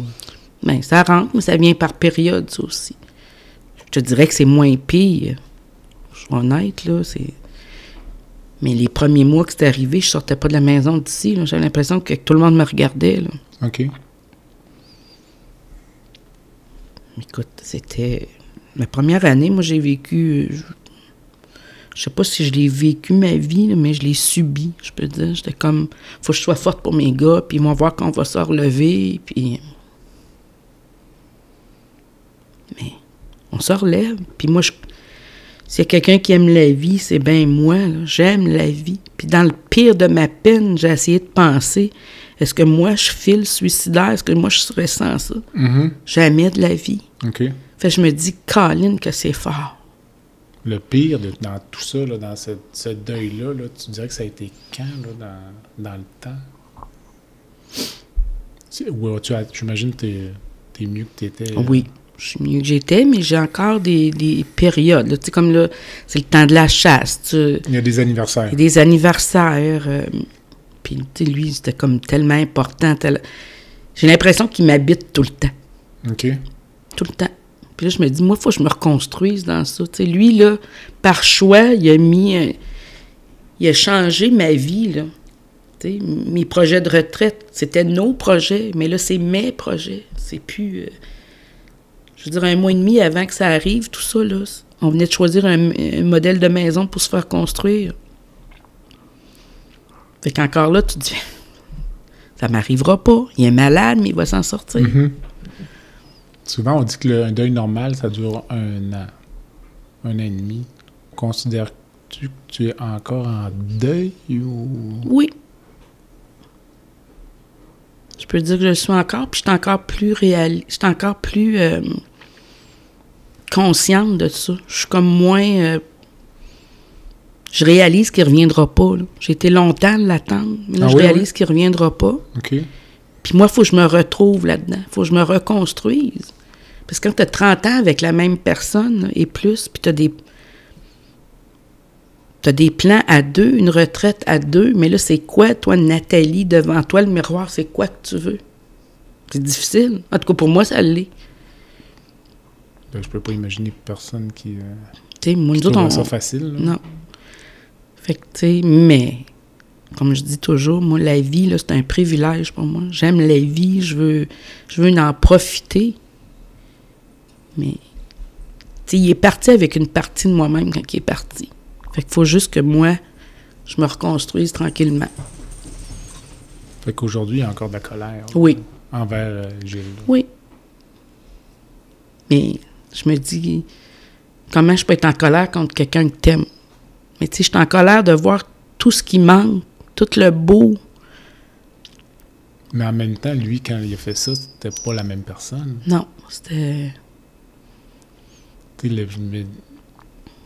Bien, ça rentre, mais ça vient par période, ça aussi. Je te dirais que c'est moins pire. Je suis honnête, là, c'est... Mais les premiers mois que c'est arrivé, je sortais pas de la maison d'ici, là. J'avais l'impression que tout le monde me regardait, là. OK. Écoute, c'était... Ma première année, moi, j'ai vécu... Je sais pas si je l'ai vécu, ma vie, là, mais je l'ai subi, je peux dire. J'étais comme... Faut que je sois forte pour mes gars, puis ils vont voir qu'on va se relever, puis... Mais on se relève, puis moi, s'il y a quelqu'un qui aime la vie, c'est bien moi, là. J'aime la vie. Puis dans le pire de ma peine, j'ai essayé de penser... Est-ce que moi, je file suicidaire? Est-ce que moi, je serais sans ça? Mm-hmm. Jamais de la vie. OK. Fait que je me dis, Colin, que c'est fort. Le pire dans tout ça, là, dans ce deuil-là, là, tu dirais que ça a été quand, là, dans le temps? Ouais, j'imagine que t'es mieux que t'étais. Oui, je suis mieux que j'étais, mais j'ai encore des périodes. Tu sais, comme là, c'est le temps de la chasse. Il y a des anniversaires. Puis, tu sais, lui, c'était comme tellement important. J'ai l'impression qu'il m'habite tout le temps. OK. Tout le temps. Puis là, je me dis, moi, il faut que je me reconstruise dans ça. Tu sais, lui, là, par choix, il a changé ma vie, là. Tu sais, mes projets de retraite, c'était nos projets, mais là, c'est mes projets. C'est plus... je veux dire, un mois et demi avant que ça arrive, tout ça, là, on venait de choisir un modèle de maison pour se faire construire. Fait qu'encore là, tu te dis, ça m'arrivera pas. Il est malade, mais il va s'en sortir. Mm-hmm. Souvent, on dit que un deuil normal, ça dure un an et demi. Considères-tu que tu es encore en deuil ou... Oui. Je peux dire que je le suis encore, puis je suis encore plus réaliste. Je suis encore plus consciente de ça. Je suis comme moins... Je réalise qu'il ne reviendra pas. Là. J'ai été longtemps à l'attendre, mais là, je réalise qu'il ne reviendra pas. OK. Puis moi, il faut que je me retrouve là-dedans. Il faut que je me reconstruise. Parce que quand tu as 30 ans avec la même personne là, et plus, puis tu as des plans à deux, une retraite à deux, mais là, c'est quoi, toi, Nathalie, devant toi, le miroir, c'est quoi que tu veux? C'est difficile. En tout cas, pour moi, ça l'est. Ben, je peux pas imaginer personne qui... moi, qui trouve ça facile. Là. Non. Fait que, tu sais, mais, comme je dis toujours, moi, la vie, là, c'est un privilège pour moi. J'aime la vie, je veux en profiter. Mais, tu sais, il est parti avec une partie de moi-même quand il est parti. Fait qu'il faut juste que moi, je me reconstruise tranquillement. Fait qu'aujourd'hui, il y a encore de la colère. Oui. Là, envers Gilles. Oui. Mais, je me dis, comment je peux être en colère contre quelqu'un que t'aimes? Mais tu sais, je suis en colère de voir tout ce qui manque, tout le beau. Mais en même temps, lui, quand il a fait ça, c'était pas la même personne. Non, c'était... Tu sais,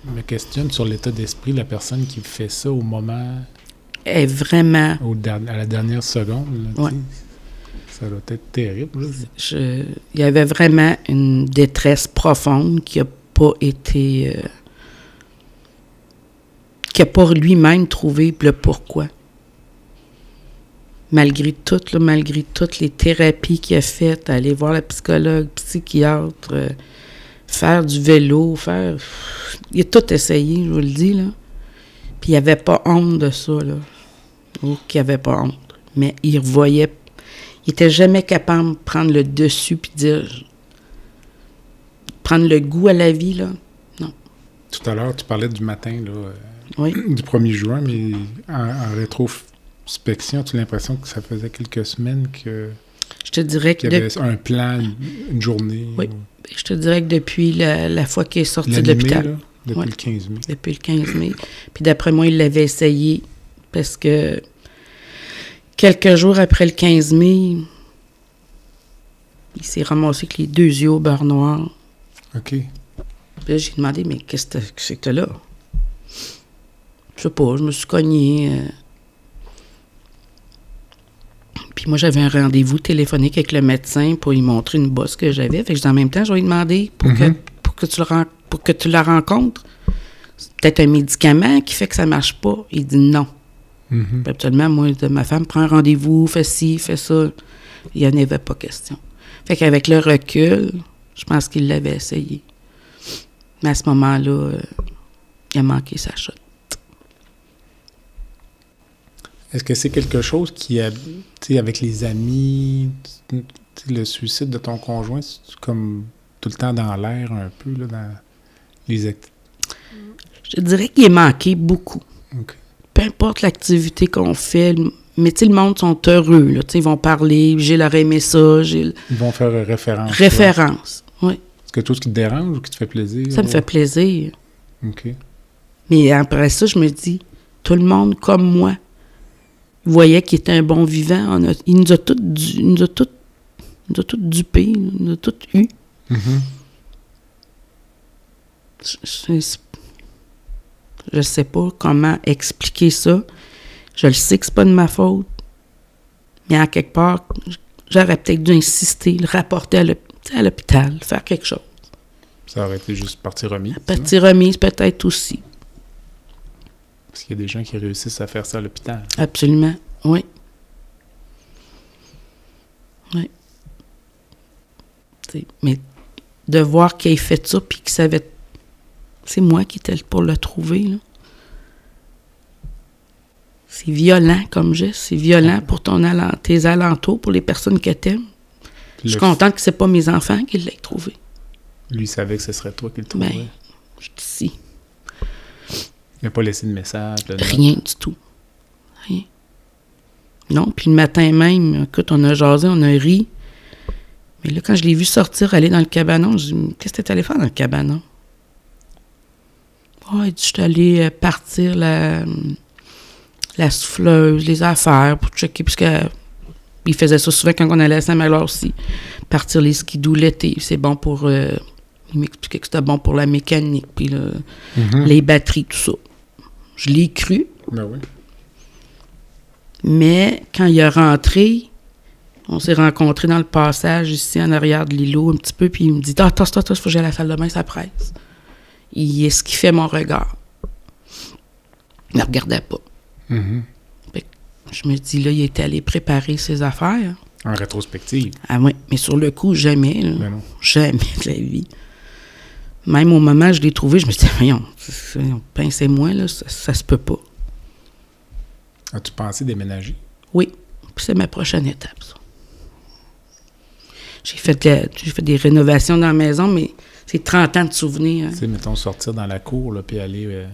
Je me questionne sur l'état d'esprit de la personne qui fait ça au moment... Est vraiment... à la dernière seconde. Là, ouais. Ça doit être terrible. Il y avait vraiment une détresse profonde qui n'a pas été... qui n'a pas lui-même trouvé le pourquoi. Malgré tout, là, malgré toutes les thérapies qu'il a faites, aller voir le psychologue, le psychiatre, faire du vélo, faire... Il a tout essayé, je vous le dis, là. Puis il n'avait pas honte de ça, là. Ou qu'il n'avait pas honte. Mais il revoyait... Il n'était jamais capable de prendre le dessus puis dire... Prendre le goût à la vie, là. Non. Tout à l'heure, tu parlais du matin, là. Oui. Du 1er juin, mais en rétrospection, tu as l'impression que ça faisait quelques semaines que... Je te dirais que... Qu'il y avait un plan, une journée. Oui. Ou... Je te dirais que depuis la fois qu'il est sorti de l'hôpital. Là, depuis le 15 mai. Depuis le 15 mai. Puis d'après moi, il l'avait essayé parce que quelques jours après le 15 mai, il s'est ramassé avec les deux yeux au beurre noir. OK. Puis là, j'ai demandé, mais qu'est-ce que c'est que t'as là? Je sais pas, je me suis cognée. Puis moi, j'avais un rendez-vous téléphonique avec le médecin pour lui montrer une bosse que j'avais. Fait que je dis en même temps, je vais lui demander pour que tu la rencontres. C'est peut-être un médicament qui fait que ça marche pas. Il dit non. Mm-hmm. Absolument, moi, de ma femme, prends un rendez-vous, fais ci, fais ça. Il n'y en avait pas question. Fait qu'avec le recul, je pense qu'il l'avait essayé. Mais à ce moment-là, il a manqué sa shot. Est-ce que c'est quelque chose qui, tu sais, avec les amis, le suicide de ton conjoint, c'est comme tout le temps dans l'air un peu, là, dans les activités? Je dirais qu'il est manqué beaucoup. Okay. Peu importe l'activité qu'on fait, mais tu sais, le monde sont heureux, là, tu sais, ils vont parler, Gilles aurait aimé ça, Gilles... Ils vont faire référence. Référence, oui. Est-ce que tout ce qui te dérange ou qui te fait plaisir? Ça me fait plaisir. OK. Mais après ça, je me dis, tout le monde comme moi, voyait qu'il était un bon vivant. Il nous a tous dupés, il nous a tous eu. Mm-hmm. Je ne sais pas comment expliquer ça. Je le sais que c'est pas de ma faute. Mais en quelque part, j'aurais peut-être dû insister, le rapporter à l'hôpital, faire quelque chose. Ça aurait été juste partie remise. Partie remise peut-être aussi. Parce qu'il y a des gens qui réussissent à faire ça à l'hôpital. Absolument, oui. Oui. T'sais, mais de voir qu'il ait fait ça puis qu'il savait... C'est moi qui étais pour le trouver, là. C'est violent comme geste. C'est violent pour tes alentours, pour les personnes que t'aimes. Je suis contente que ce n'est pas mes enfants qui l'aient trouvé. Lui savait que ce serait toi qui le trouverais. Ben, je dis si. Il n'a pas laissé de message? Rien du tout. Rien. Non, puis le matin même, écoute, on a jasé, on a ri. Mais là, quand je l'ai vu sortir, aller dans le cabanon, je dis, qu'est-ce que t'es allé faire dans le cabanon? Ah, il dit, je suis allé partir la souffleuse, les affaires, pour checker, puisque il faisait ça souvent quand on allait à Saint-Magloire aussi. Partir les skidous l'été, c'est bon pour... Il m'expliquait que c'était bon pour la mécanique, puis les batteries, tout ça. Je l'ai cru. Ben oui. Mais quand il est rentré, on s'est rencontrés dans le passage, ici, en arrière de l'îlot, un petit peu, puis il me dit « Attends, faut que j'aille à la salle de bain, ça presse. » Il esquiffait mon regard. Il ne me regardait pas. Mm-hmm. Fait que je me dis, là, il était allé préparer ses affaires. En rétrospective. Ah oui, mais sur le coup, jamais. Là, ben non. Jamais de la vie. Même au moment où je l'ai trouvé, je me suis dit, voyons, pincez-moi, là, ça se peut pas. As-tu pensé déménager? Oui, c'est ma prochaine étape, ça. J'ai fait des rénovations dans la maison, mais c'est 30 ans de souvenirs. Hein. Tu sais, mettons, sortir dans la cour, là, puis aller,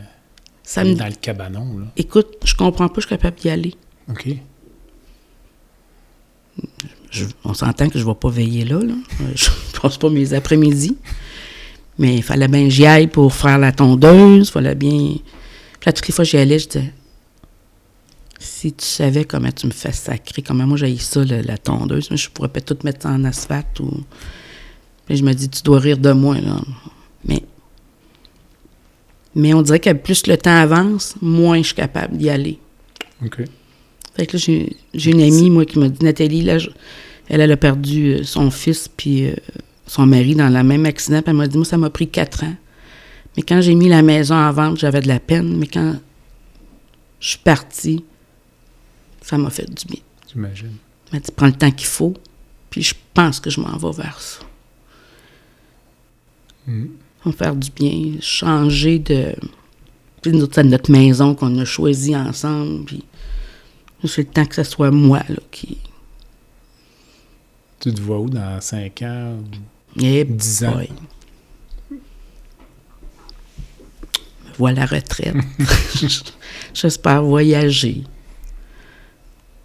aller dans le cabanon, là. Écoute, je comprends pas, je suis capable d'y aller. OK. On s'entend que je ne vais pas veiller là. Je ne passe pas mes après-midi. Mais il fallait bien que j'y aille pour faire la tondeuse, il fallait bien... Puis là, toutes les fois que j'y allais, je disais, si tu savais comment tu me fais sacrer, comment moi j'haïs ça, la tondeuse, je pourrais peut-être tout mettre ça en asphalte ou... Puis je me dis, tu dois rire de moi, là. Mais Mais on dirait que plus le temps avance, moins je suis capable d'y aller. OK. Fait que là, j'ai une amie, moi, qui m'a dit, Nathalie, là, elle a perdu son fils puis son mari dans le même accident. Puis elle m'a dit, moi, ça m'a pris 4 ans. Mais quand j'ai mis la maison en vente, j'avais de la peine. Mais quand je suis partie, ça m'a fait du bien. J'imagine. Elle m'a dit, prends le temps qu'il faut. Puis je pense que je m'en vais vers ça. Mm. On va faire du bien, changer de... Puis nous autres, c'est notre maison qu'on a choisie ensemble, puis... C'est le temps que ce soit moi, là, qui... Tu te vois où dans 5 ans? Et 10 ans? Oui. Me vois à la retraite. J'espère voyager.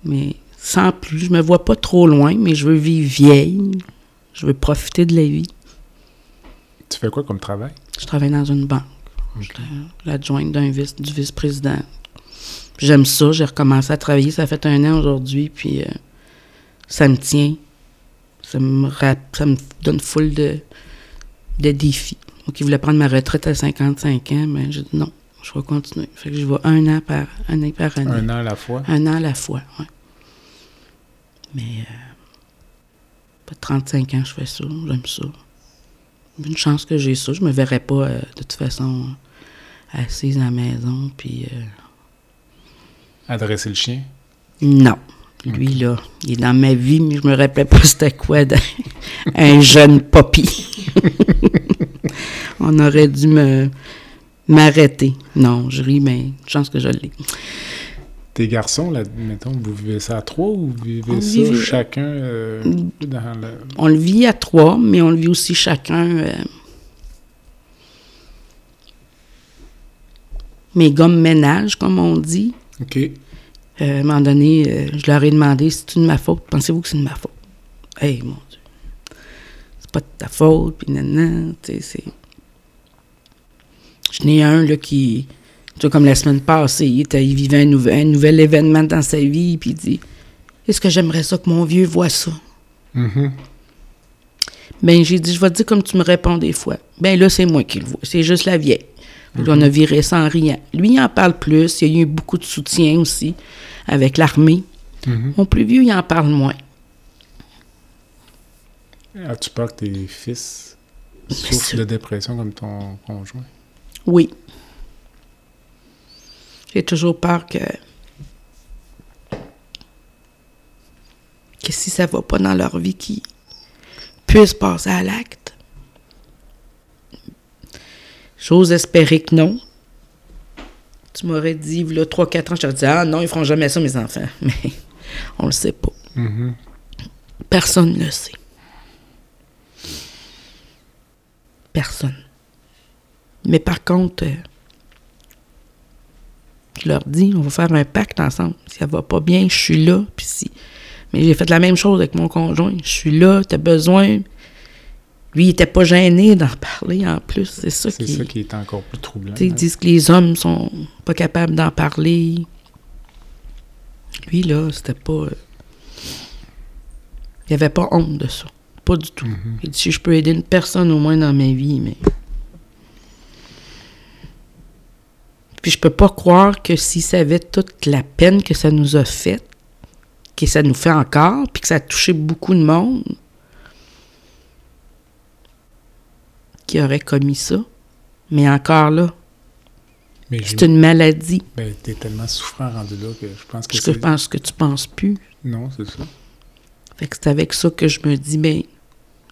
Mais sans plus, je me vois pas trop loin, mais je veux vivre vieille. Je veux profiter de la vie. Tu fais quoi comme travail? Je travaille dans une banque. Okay. Je suis l'adjointe du vice-président. Puis j'aime ça, j'ai recommencé à travailler. Ça fait 1 an aujourd'hui, puis ça me tient. Ça me donne foule de défis. Moi qui voulais prendre ma retraite à 55 ans, mais j'ai dit non, je vais continuer. Fait que je vais un an par année. 1 an à la fois? 1 an à la fois, oui. Mais pas 35 ans, je fais ça, j'aime ça. Une chance que j'ai ça. Je me verrais pas, de toute façon, assise à la maison, puis... Adresser le chien? Non. Okay. Lui, là, il est dans ma vie, mais je me rappelais pas c'était quoi un jeune papy. On aurait dû m'arrêter. Non, je ris, mais une chance que je l'ai. Tes garçons, là, mettons, vous vivez ça à 3 ou vous vivez chacun dans le... On le vit à 3, mais on le vit aussi chacun... Mes gommes ménage, comme on dit. OK. À un moment donné, je leur ai demandé, « C'est-tu de ma faute? Pensez-vous que c'est de ma faute? »« Hey, mon Dieu! C'est pas de ta faute, puis nanana, tu sais, c'est... » Je n'ai un, là, qui... Tu vois, comme la semaine passée, il vivait un nouvel événement dans sa vie, puis il dit, « Est-ce que j'aimerais ça que mon vieux voit ça? » Mm-hmm. Ben j'ai dit, « Je vais te dire comme tu me réponds des fois. » Ben là, c'est moi qui le vois, c'est juste la vieille. Mm-hmm. Là, on a viré ça en riant. Lui, il en parle plus, il y a eu beaucoup de soutien aussi avec l'armée. Mm-hmm. Mon plus vieux, il en parle moins. As-tu peur que tes fils souffrent de dépression comme ton conjoint? Oui. J'ai toujours peur que si ça va pas dans leur vie, qu'ils puissent passer à l'acte. J'ose espérer que non. Tu m'aurais dit, là, 3-4 ans, je t'aurais dit, ah non, ils feront jamais ça, mes enfants. Mais on le sait pas. Mm-hmm. Personne ne le sait. Personne. Mais par contre... Je leur dis, on va faire un pacte ensemble. Si ça va pas bien, je suis là. Puis si... Mais j'ai fait la même chose avec mon conjoint. Je suis là, t'as besoin. Lui, il était pas gêné d'en parler en plus. C'est ça qui est encore plus troublant. Ils disent que les hommes sont pas capables d'en parler. Lui, là, c'était pas... Il avait pas honte de ça. Pas du tout. Mm-hmm. Il dit, si je peux aider une personne au moins dans ma vie, mais... Puis je peux pas croire que s'ils savaient toute la peine que ça nous a faite, que ça nous fait encore, puis que ça a touché beaucoup de monde, qui aurait commis ça. Mais encore là, c'est une maladie. Ben, t'es tellement souffrant rendu là que je pense que c'est... Je pense que tu penses plus. Non, c'est ça. Fait que c'est avec ça que je me dis, ben,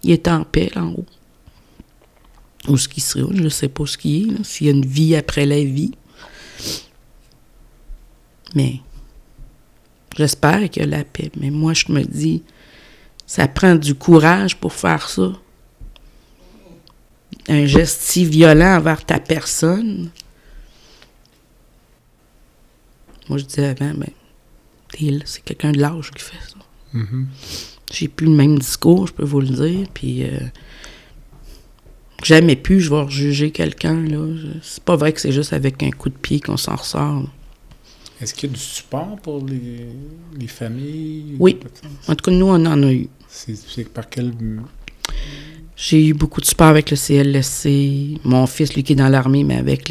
il est en paix, là, en haut. Ou ce qu'il serait, je ne sais pas ce qu'il est, là, s'il y a une vie après la vie. Mais j'espère qu'il y a la paix. Mais moi, je me dis, ça prend du courage pour faire ça. Un geste si violent envers ta personne. Moi, je disais avant, c'est quelqu'un de l'âge qui fait ça. Mm-hmm. J'ai plus le même discours, je peux vous le dire. Puis jamais plus, je vais rejuger quelqu'un, là. C'est pas vrai que c'est juste avec un coup de pied qu'on s'en ressort, là. Est-ce qu'il y a du support pour les familles? Oui. En tout cas, nous, on en a eu. C'est par quel... J'ai eu beaucoup de support avec le CLSC. Mon fils, lui, qui est dans l'armée, mais avec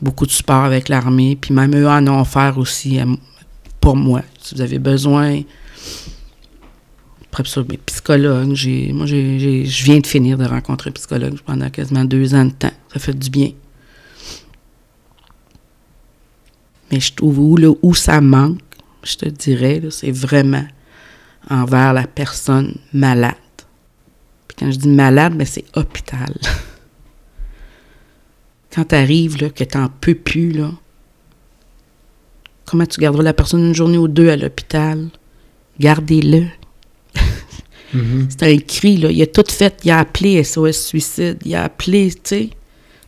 beaucoup de support avec l'armée. Puis même eux en ont offert aussi pour moi. Si vous avez besoin. Après ça, mes psychologues. Je viens de finir de rencontrer un psychologue pendant quasiment 2 ans de temps. Ça fait du bien. Mais je trouve où ça manque, je te dirais, là, c'est vraiment envers la personne malade. Puis quand je dis malade, bien, c'est hôpital. Quand t'arrives, là, que t'en peux plus, là, comment tu garderas la personne une journée ou 2 à l'hôpital? Gardez-le. Mm-hmm. C'est un cri, là. Il a tout fait. Il a appelé SOS Suicide. Il a appelé, tu sais,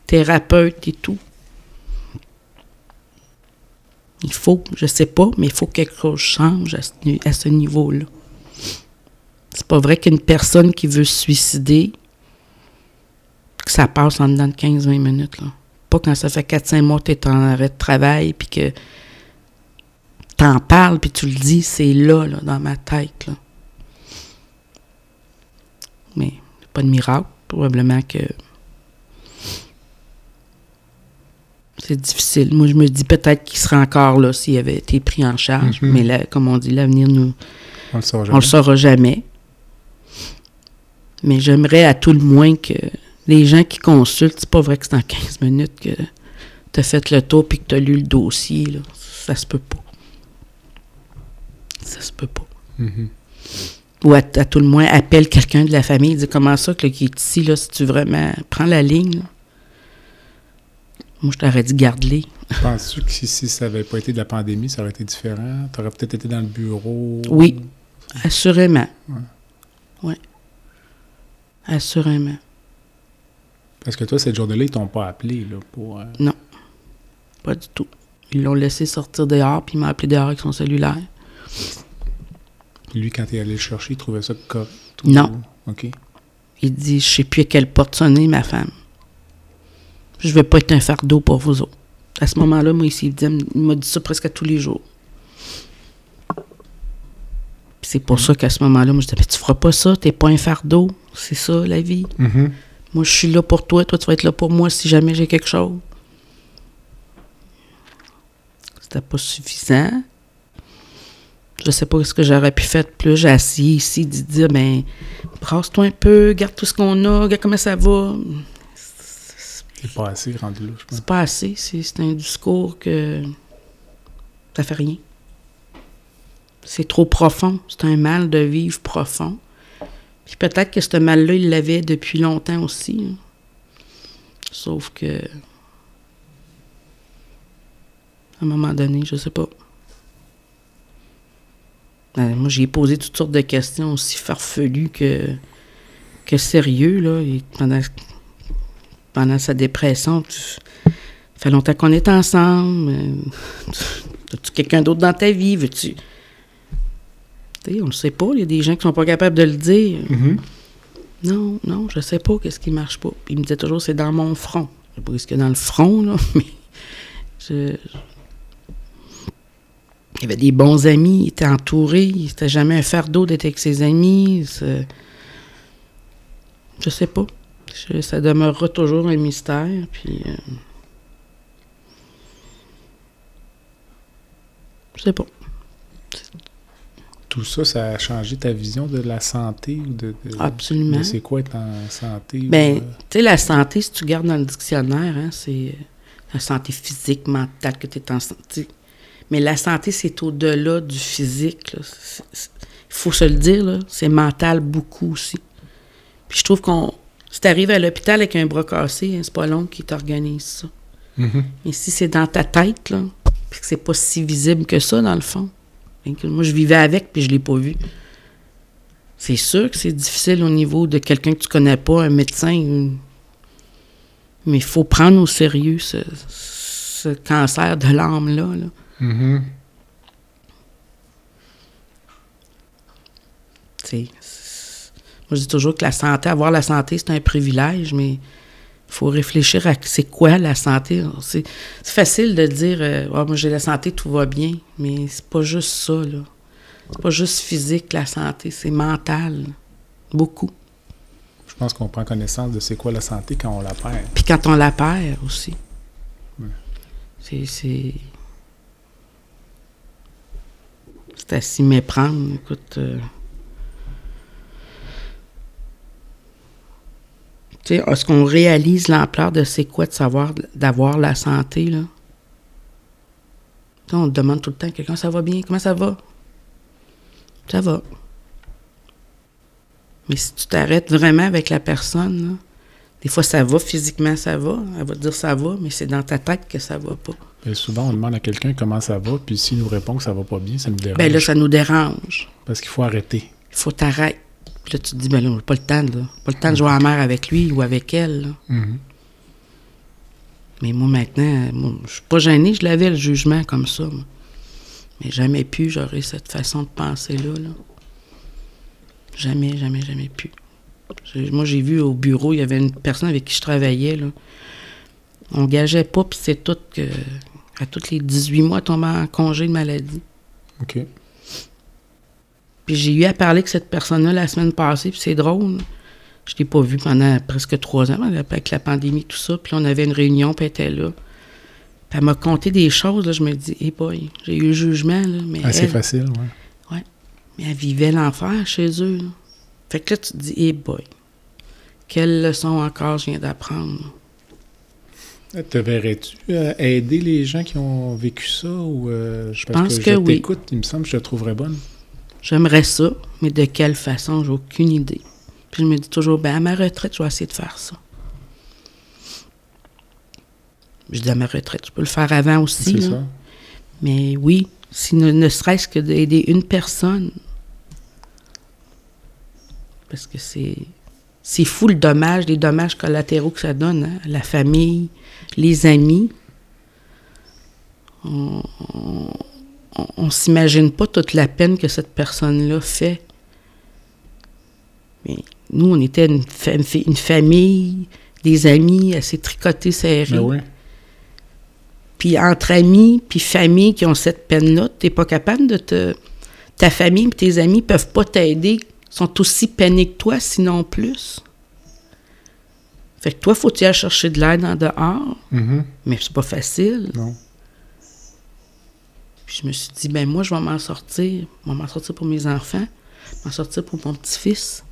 thérapeute et tout. Il faut, je sais pas, mais il faut que quelque chose change à ce niveau-là. C'est pas vrai qu'une personne qui veut se suicider, que ça passe en dedans de 15-20 minutes, là. Pas quand ça fait 4-5 mois que t'es en arrêt de travail, puis que t'en parles, puis tu le dis, c'est là, dans ma tête, là. Mais pas de miracle, probablement que... C'est difficile. Moi, je me dis peut-être qu'il serait encore là s'il avait été pris en charge. Mm-hmm. Mais là, comme on dit, l'avenir, on le saura jamais. Mais j'aimerais à tout le moins que les gens qui consultent, c'est pas vrai que c'est en 15 minutes que t'as fait le tour puis que t'as lu le dossier. Là. Ça se peut pas. Ça se peut pas. Mm-hmm. Ou à tout le moins, appelle quelqu'un de la famille, dis comment ça que qui est ici, là, si tu vraiment... Prends la ligne, là. Moi, je t'aurais dit garde-les. Penses-tu que si ça n'avait pas été de la pandémie, ça aurait été différent? Tu aurais peut-être été dans le bureau? Oui, assurément. Oui. Assurément. Parce que toi, cette journée-là, ils t'ont pas appelé, là, pour... Non, pas du tout. Ils l'ont laissé sortir dehors, puis il m'a appelé dehors avec son cellulaire. Lui, quand il est allé le chercher, il trouvait ça correct? Non. OK. Il dit, je sais plus à quelle porte sonner, ma femme. Je ne veux pas être un fardeau pour vous autres. À ce moment-là, moi, ici, il m'a dit ça presque à tous les jours. Puis c'est pour ça qu'à ce moment-là, moi, je disais, mais tu feras pas ça, t'es pas un fardeau. C'est ça, la vie. Mm-hmm. Moi, je suis là pour toi, toi, tu vas être là pour moi si jamais j'ai quelque chose. C'était pas suffisant. Je sais pas ce que j'aurais pu faire de plus. J'ai assis ici, de dire, ben, brasse-toi un peu, garde tout ce qu'on a, regarde comment ça va. C'est pas assez, rendu là, je pense. C'est pas assez. C'est un discours que ça fait rien. C'est trop profond. C'est un mal de vivre profond. Puis peut-être que ce mal-là, il l'avait depuis longtemps aussi. Hein. Sauf que... À un moment donné, je sais pas. Alors, moi, j'ai posé toutes sortes de questions aussi farfelues que sérieux, là. Et pendant sa dépression, ça fait longtemps qu'on est ensemble. As-tu quelqu'un d'autre dans ta vie? Veux-tu? T'sais, on ne sait pas. Il y a des gens qui sont pas capables de le dire. Mm-hmm. Non, je sais pas qu'est-ce qui marche pas. Il me disait toujours, c'est dans mon front. Je sais pas ce qu'il y a dans le front, là, mais... Il avait des bons amis, il était entouré, il n'était jamais un fardeau d'être avec ses amis. Je sais pas. Ça demeurera toujours un mystère, puis... Je sais pas. Tout ça, ça a changé ta vision de la santé? Ou absolument. De c'est quoi être en santé? Bien, tu sais, la santé, si tu regardes dans le dictionnaire, hein, c'est la santé physique, mentale, que tu es en santé. Mais la santé, c'est au-delà du physique. Il faut se le dire, là, c'est mental beaucoup aussi. Puis je trouve qu'on... Si tu arrives à l'hôpital avec un bras cassé, hein, c'est pas long qu'ils t'organisent ça. Mm-hmm. Mais si c'est dans ta tête, là, puis que c'est pas si visible que ça, dans le fond. Moi, je vivais avec, puis je l'ai pas vu. C'est sûr que c'est difficile au niveau de quelqu'un que tu connais pas, un médecin. Mais il faut prendre au sérieux ce cancer de l'âme-là. Là. Mm-hmm. Tu sais... Moi, je dis toujours que la santé, avoir la santé, c'est un privilège, mais il faut réfléchir à c'est quoi la santé. C'est facile de dire oh, moi j'ai la santé, tout va bien, mais c'est pas juste ça, là. C'est pas juste physique, la santé, c'est mental. Beaucoup. Je pense qu'on prend connaissance de c'est quoi la santé quand on la perd. Puis quand on la perd aussi. Ouais. C'est à s'y méprendre, écoute. Tu sais, est-ce qu'on réalise l'ampleur de c'est quoi de savoir, d'avoir la santé, là? Tu sais, on te demande tout le temps, quelqu'un, ça va bien? Comment ça va? Ça va. Mais si tu t'arrêtes vraiment avec la personne, là, des fois ça va, physiquement ça va, elle va te dire ça va, mais c'est dans ta tête que ça va pas. Bien, souvent on demande à quelqu'un comment ça va, puis s'il nous répond que ça va pas bien, ça nous dérange. Bien là, ça nous dérange. Parce qu'il faut arrêter. Il faut t'arrêter. Puis là, tu te dis, bien là, on n'a pas le temps, là. Pas le temps de jouer en mer avec lui ou avec elle, là. Mm-hmm. Mais moi, maintenant, je suis pas gênée, je l'avais le jugement comme ça, moi. Mais jamais plus j'aurais cette façon de penser-là, là. Jamais, jamais, jamais plus. Moi, j'ai vu au bureau, il y avait une personne avec qui je travaillais, là. On gageait pas, puis c'est tout que... À tous les 18 mois, elle tombait en congé de maladie. OK. Puis j'ai eu à parler avec cette personne-là la semaine passée, puis c'est drôle. Je l'ai pas vue pendant presque 3 ans, avec la pandémie, tout ça. Puis là, on avait une réunion, puis elle était là. Puis elle m'a conté des choses, là, je me dis, hey boy, j'ai eu le jugement, là, mais assez facile, oui. Oui, mais elle vivait l'enfer chez eux, là. Fait que là, tu te dis, hey boy, quelle leçon encore je viens d'apprendre, là. Te verrais-tu aider les gens qui ont vécu ça, ou je pense que oui. T'écoute, il me semble que je te trouverais bonne. J'aimerais ça, mais de quelle façon, j'ai aucune idée. Puis je me dis toujours, ben à ma retraite, je vais essayer de faire ça. Je dis à ma retraite, je peux le faire avant aussi. C'est là. Ça. Mais oui, si ne serait-ce que d'aider une personne. Parce que c'est fou le dommage, les dommages collatéraux que ça donne, hein? La famille, les amis. On s'imagine pas toute la peine que cette personne-là fait. Mais nous, on était une famille, des amis assez tricotés, serrés. Ben oui. Puis entre amis, puis famille qui ont cette peine-là, t'es pas capable de te... Ta famille et tes amis peuvent pas t'aider, sont aussi peinés que toi, sinon plus. Fait que toi, faut que tu ailles chercher de l'aide en dehors, mais c'est pas facile. Non. Puis je me suis dit, ben moi, je vais m'en sortir. Je vais m'en sortir pour mes enfants, m'en sortir pour mon petit-fils.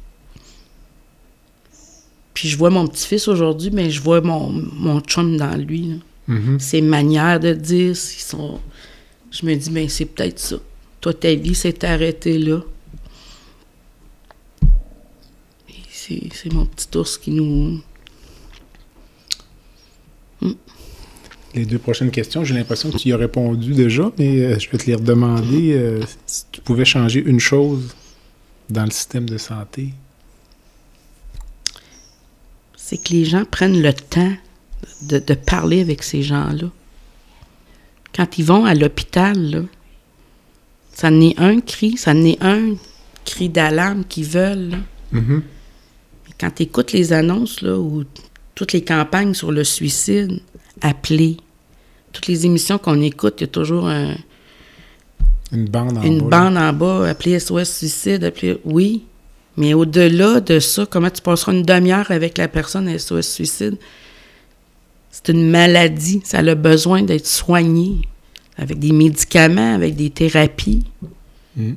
Puis je vois mon petit-fils aujourd'hui, mais je vois mon chum dans lui, là. Mm-hmm. Ses manières de dire, je me dis, bien, c'est peut-être ça. Toi, ta vie s'est arrêtée là. Et c'est mon petit ours qui nous... Mm. Les 2 prochaines questions, j'ai l'impression que tu y as répondu déjà, mais je vais te les redemander. Si tu pouvais changer une chose dans le système de santé. C'est que les gens prennent le temps de parler avec ces gens-là. Quand ils vont à l'hôpital, là, ça n'est un cri d'alarme qu'ils veulent, là. Mm-hmm. Quand tu écoutes les annonces, là, ou toutes les campagnes sur le suicide, appelez. Toutes les émissions qu'on écoute, il y a toujours une bande en bas, appelez SOS Suicide, appelez... Oui, mais au-delà de ça, comment tu passeras une demi-heure avec la personne à SOS Suicide? C'est une maladie, ça a besoin d'être soigné avec des médicaments, avec des thérapies. Mm.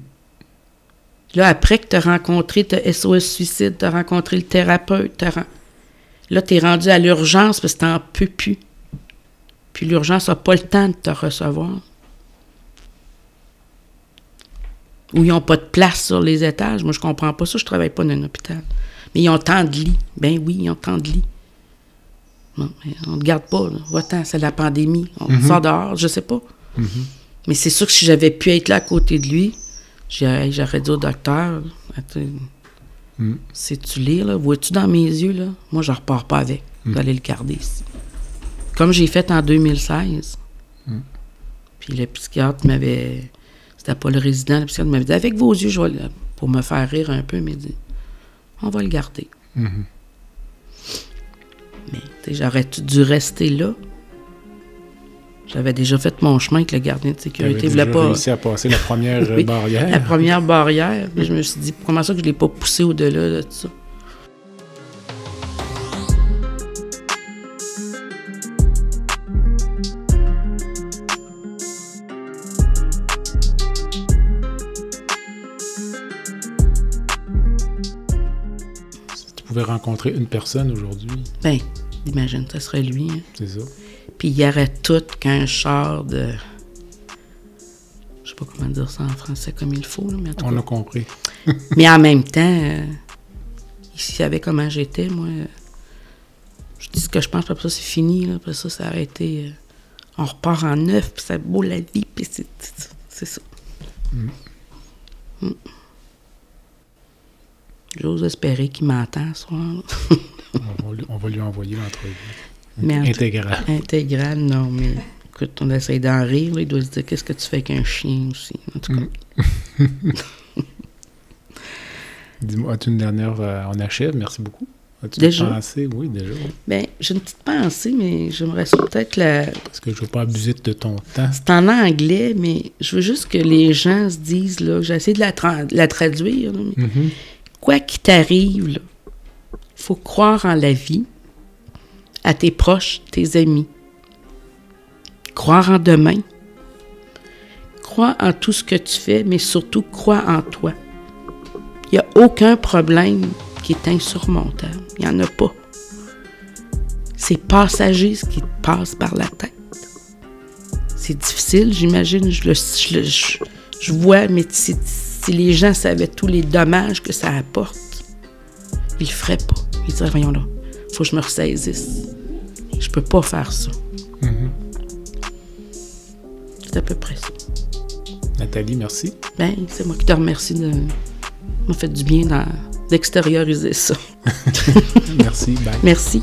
Là, après que tu as rencontré ta SOS Suicide, tu as rencontré le thérapeute, là, tu es rendu à l'urgence parce que tu n'en peux plus. Puis l'urgence n'a pas le temps de te recevoir. Ou ils n'ont pas de place sur les étages. Moi, je comprends pas ça, je travaille pas dans un hôpital. Mais ils ont tant de lits. Ben oui, ils ont tant de lits. Non, on ne te garde pas, là. Va-t'en, c'est la pandémie. On sort dehors, je sais pas. Mm-hmm. Mais c'est sûr que si j'avais pu être là à côté de lui, j'aurais dit au docteur, sais-tu lire, là? Vois-tu dans mes yeux, là? Moi, je repars pas avec. Vous allez le garder ici. Comme j'ai fait en 2016. Mm. Puis le psychiatre m'avait... C'était pas le résident, le psychiatre m'avait dit, avec vos yeux, je vais... Pour me faire rire un peu, mais dit, on va le garder. Mm-hmm. Mais j'aurais-tu dû rester là? J'avais déjà fait mon chemin avec le gardien de sécurité. Il voulait pas réussi à passer la première barrière. La première barrière. Je me suis dit, comment ça que je ne l'ai pas poussé au-delà de ça? pouvais rencontrer une personne aujourd'hui... Bien, imagine, ce serait lui. Hein. C'est ça. Puis il y aurait tout quand je sors de... Je sais pas comment dire ça en français comme il faut. Là, mais en tout cas, on a compris. Mais en même temps, il savait comment j'étais, moi. Je dis ce que je pense, après ça, c'est fini. Là, après ça, ça a arrêté. On repart en neuf, puis ça beau la vie, puis c'est ça. Mm. Mm. J'ose espérer qu'il m'entend ce soir. on va lui envoyer l'entrevue. Intégrale. Intégrale, non, mais écoute, on essaye d'en rire. Là, il doit se dire, qu'est-ce que tu fais avec un chien aussi, en tout cas. Mm. Dis-moi, as-tu une dernière... on achève, merci beaucoup. As-tu déjà une pensée? Oui, déjà. Bien, j'ai une petite pensée, mais j'aimerais ça peut-être la... Parce que je veux pas abuser de ton temps. C'est en anglais, mais je veux juste que les gens se disent, là, j'ai essayé de la traduire, là, mais... Mm-hmm. Quoi qu'il t'arrive, il faut croire en la vie, à tes proches, tes amis. Croire en demain. Crois en tout ce que tu fais, mais surtout crois en toi. Il n'y a aucun problème qui est insurmontable. Il n'y en a pas. C'est passager ce qui te passe par la tête. C'est difficile, j'imagine. Je vois, mais si les gens savaient tous les dommages que ça apporte, ils le feraient pas. Ils diraient, voyons là, faut que je me ressaisisse. Je peux pas faire ça. Mm-hmm. C'est à peu près ça. Nathalie, merci. Bien, c'est moi qui te remercie de... Ça m'a fait du bien d'extérioriser ça. Merci, bye. Merci.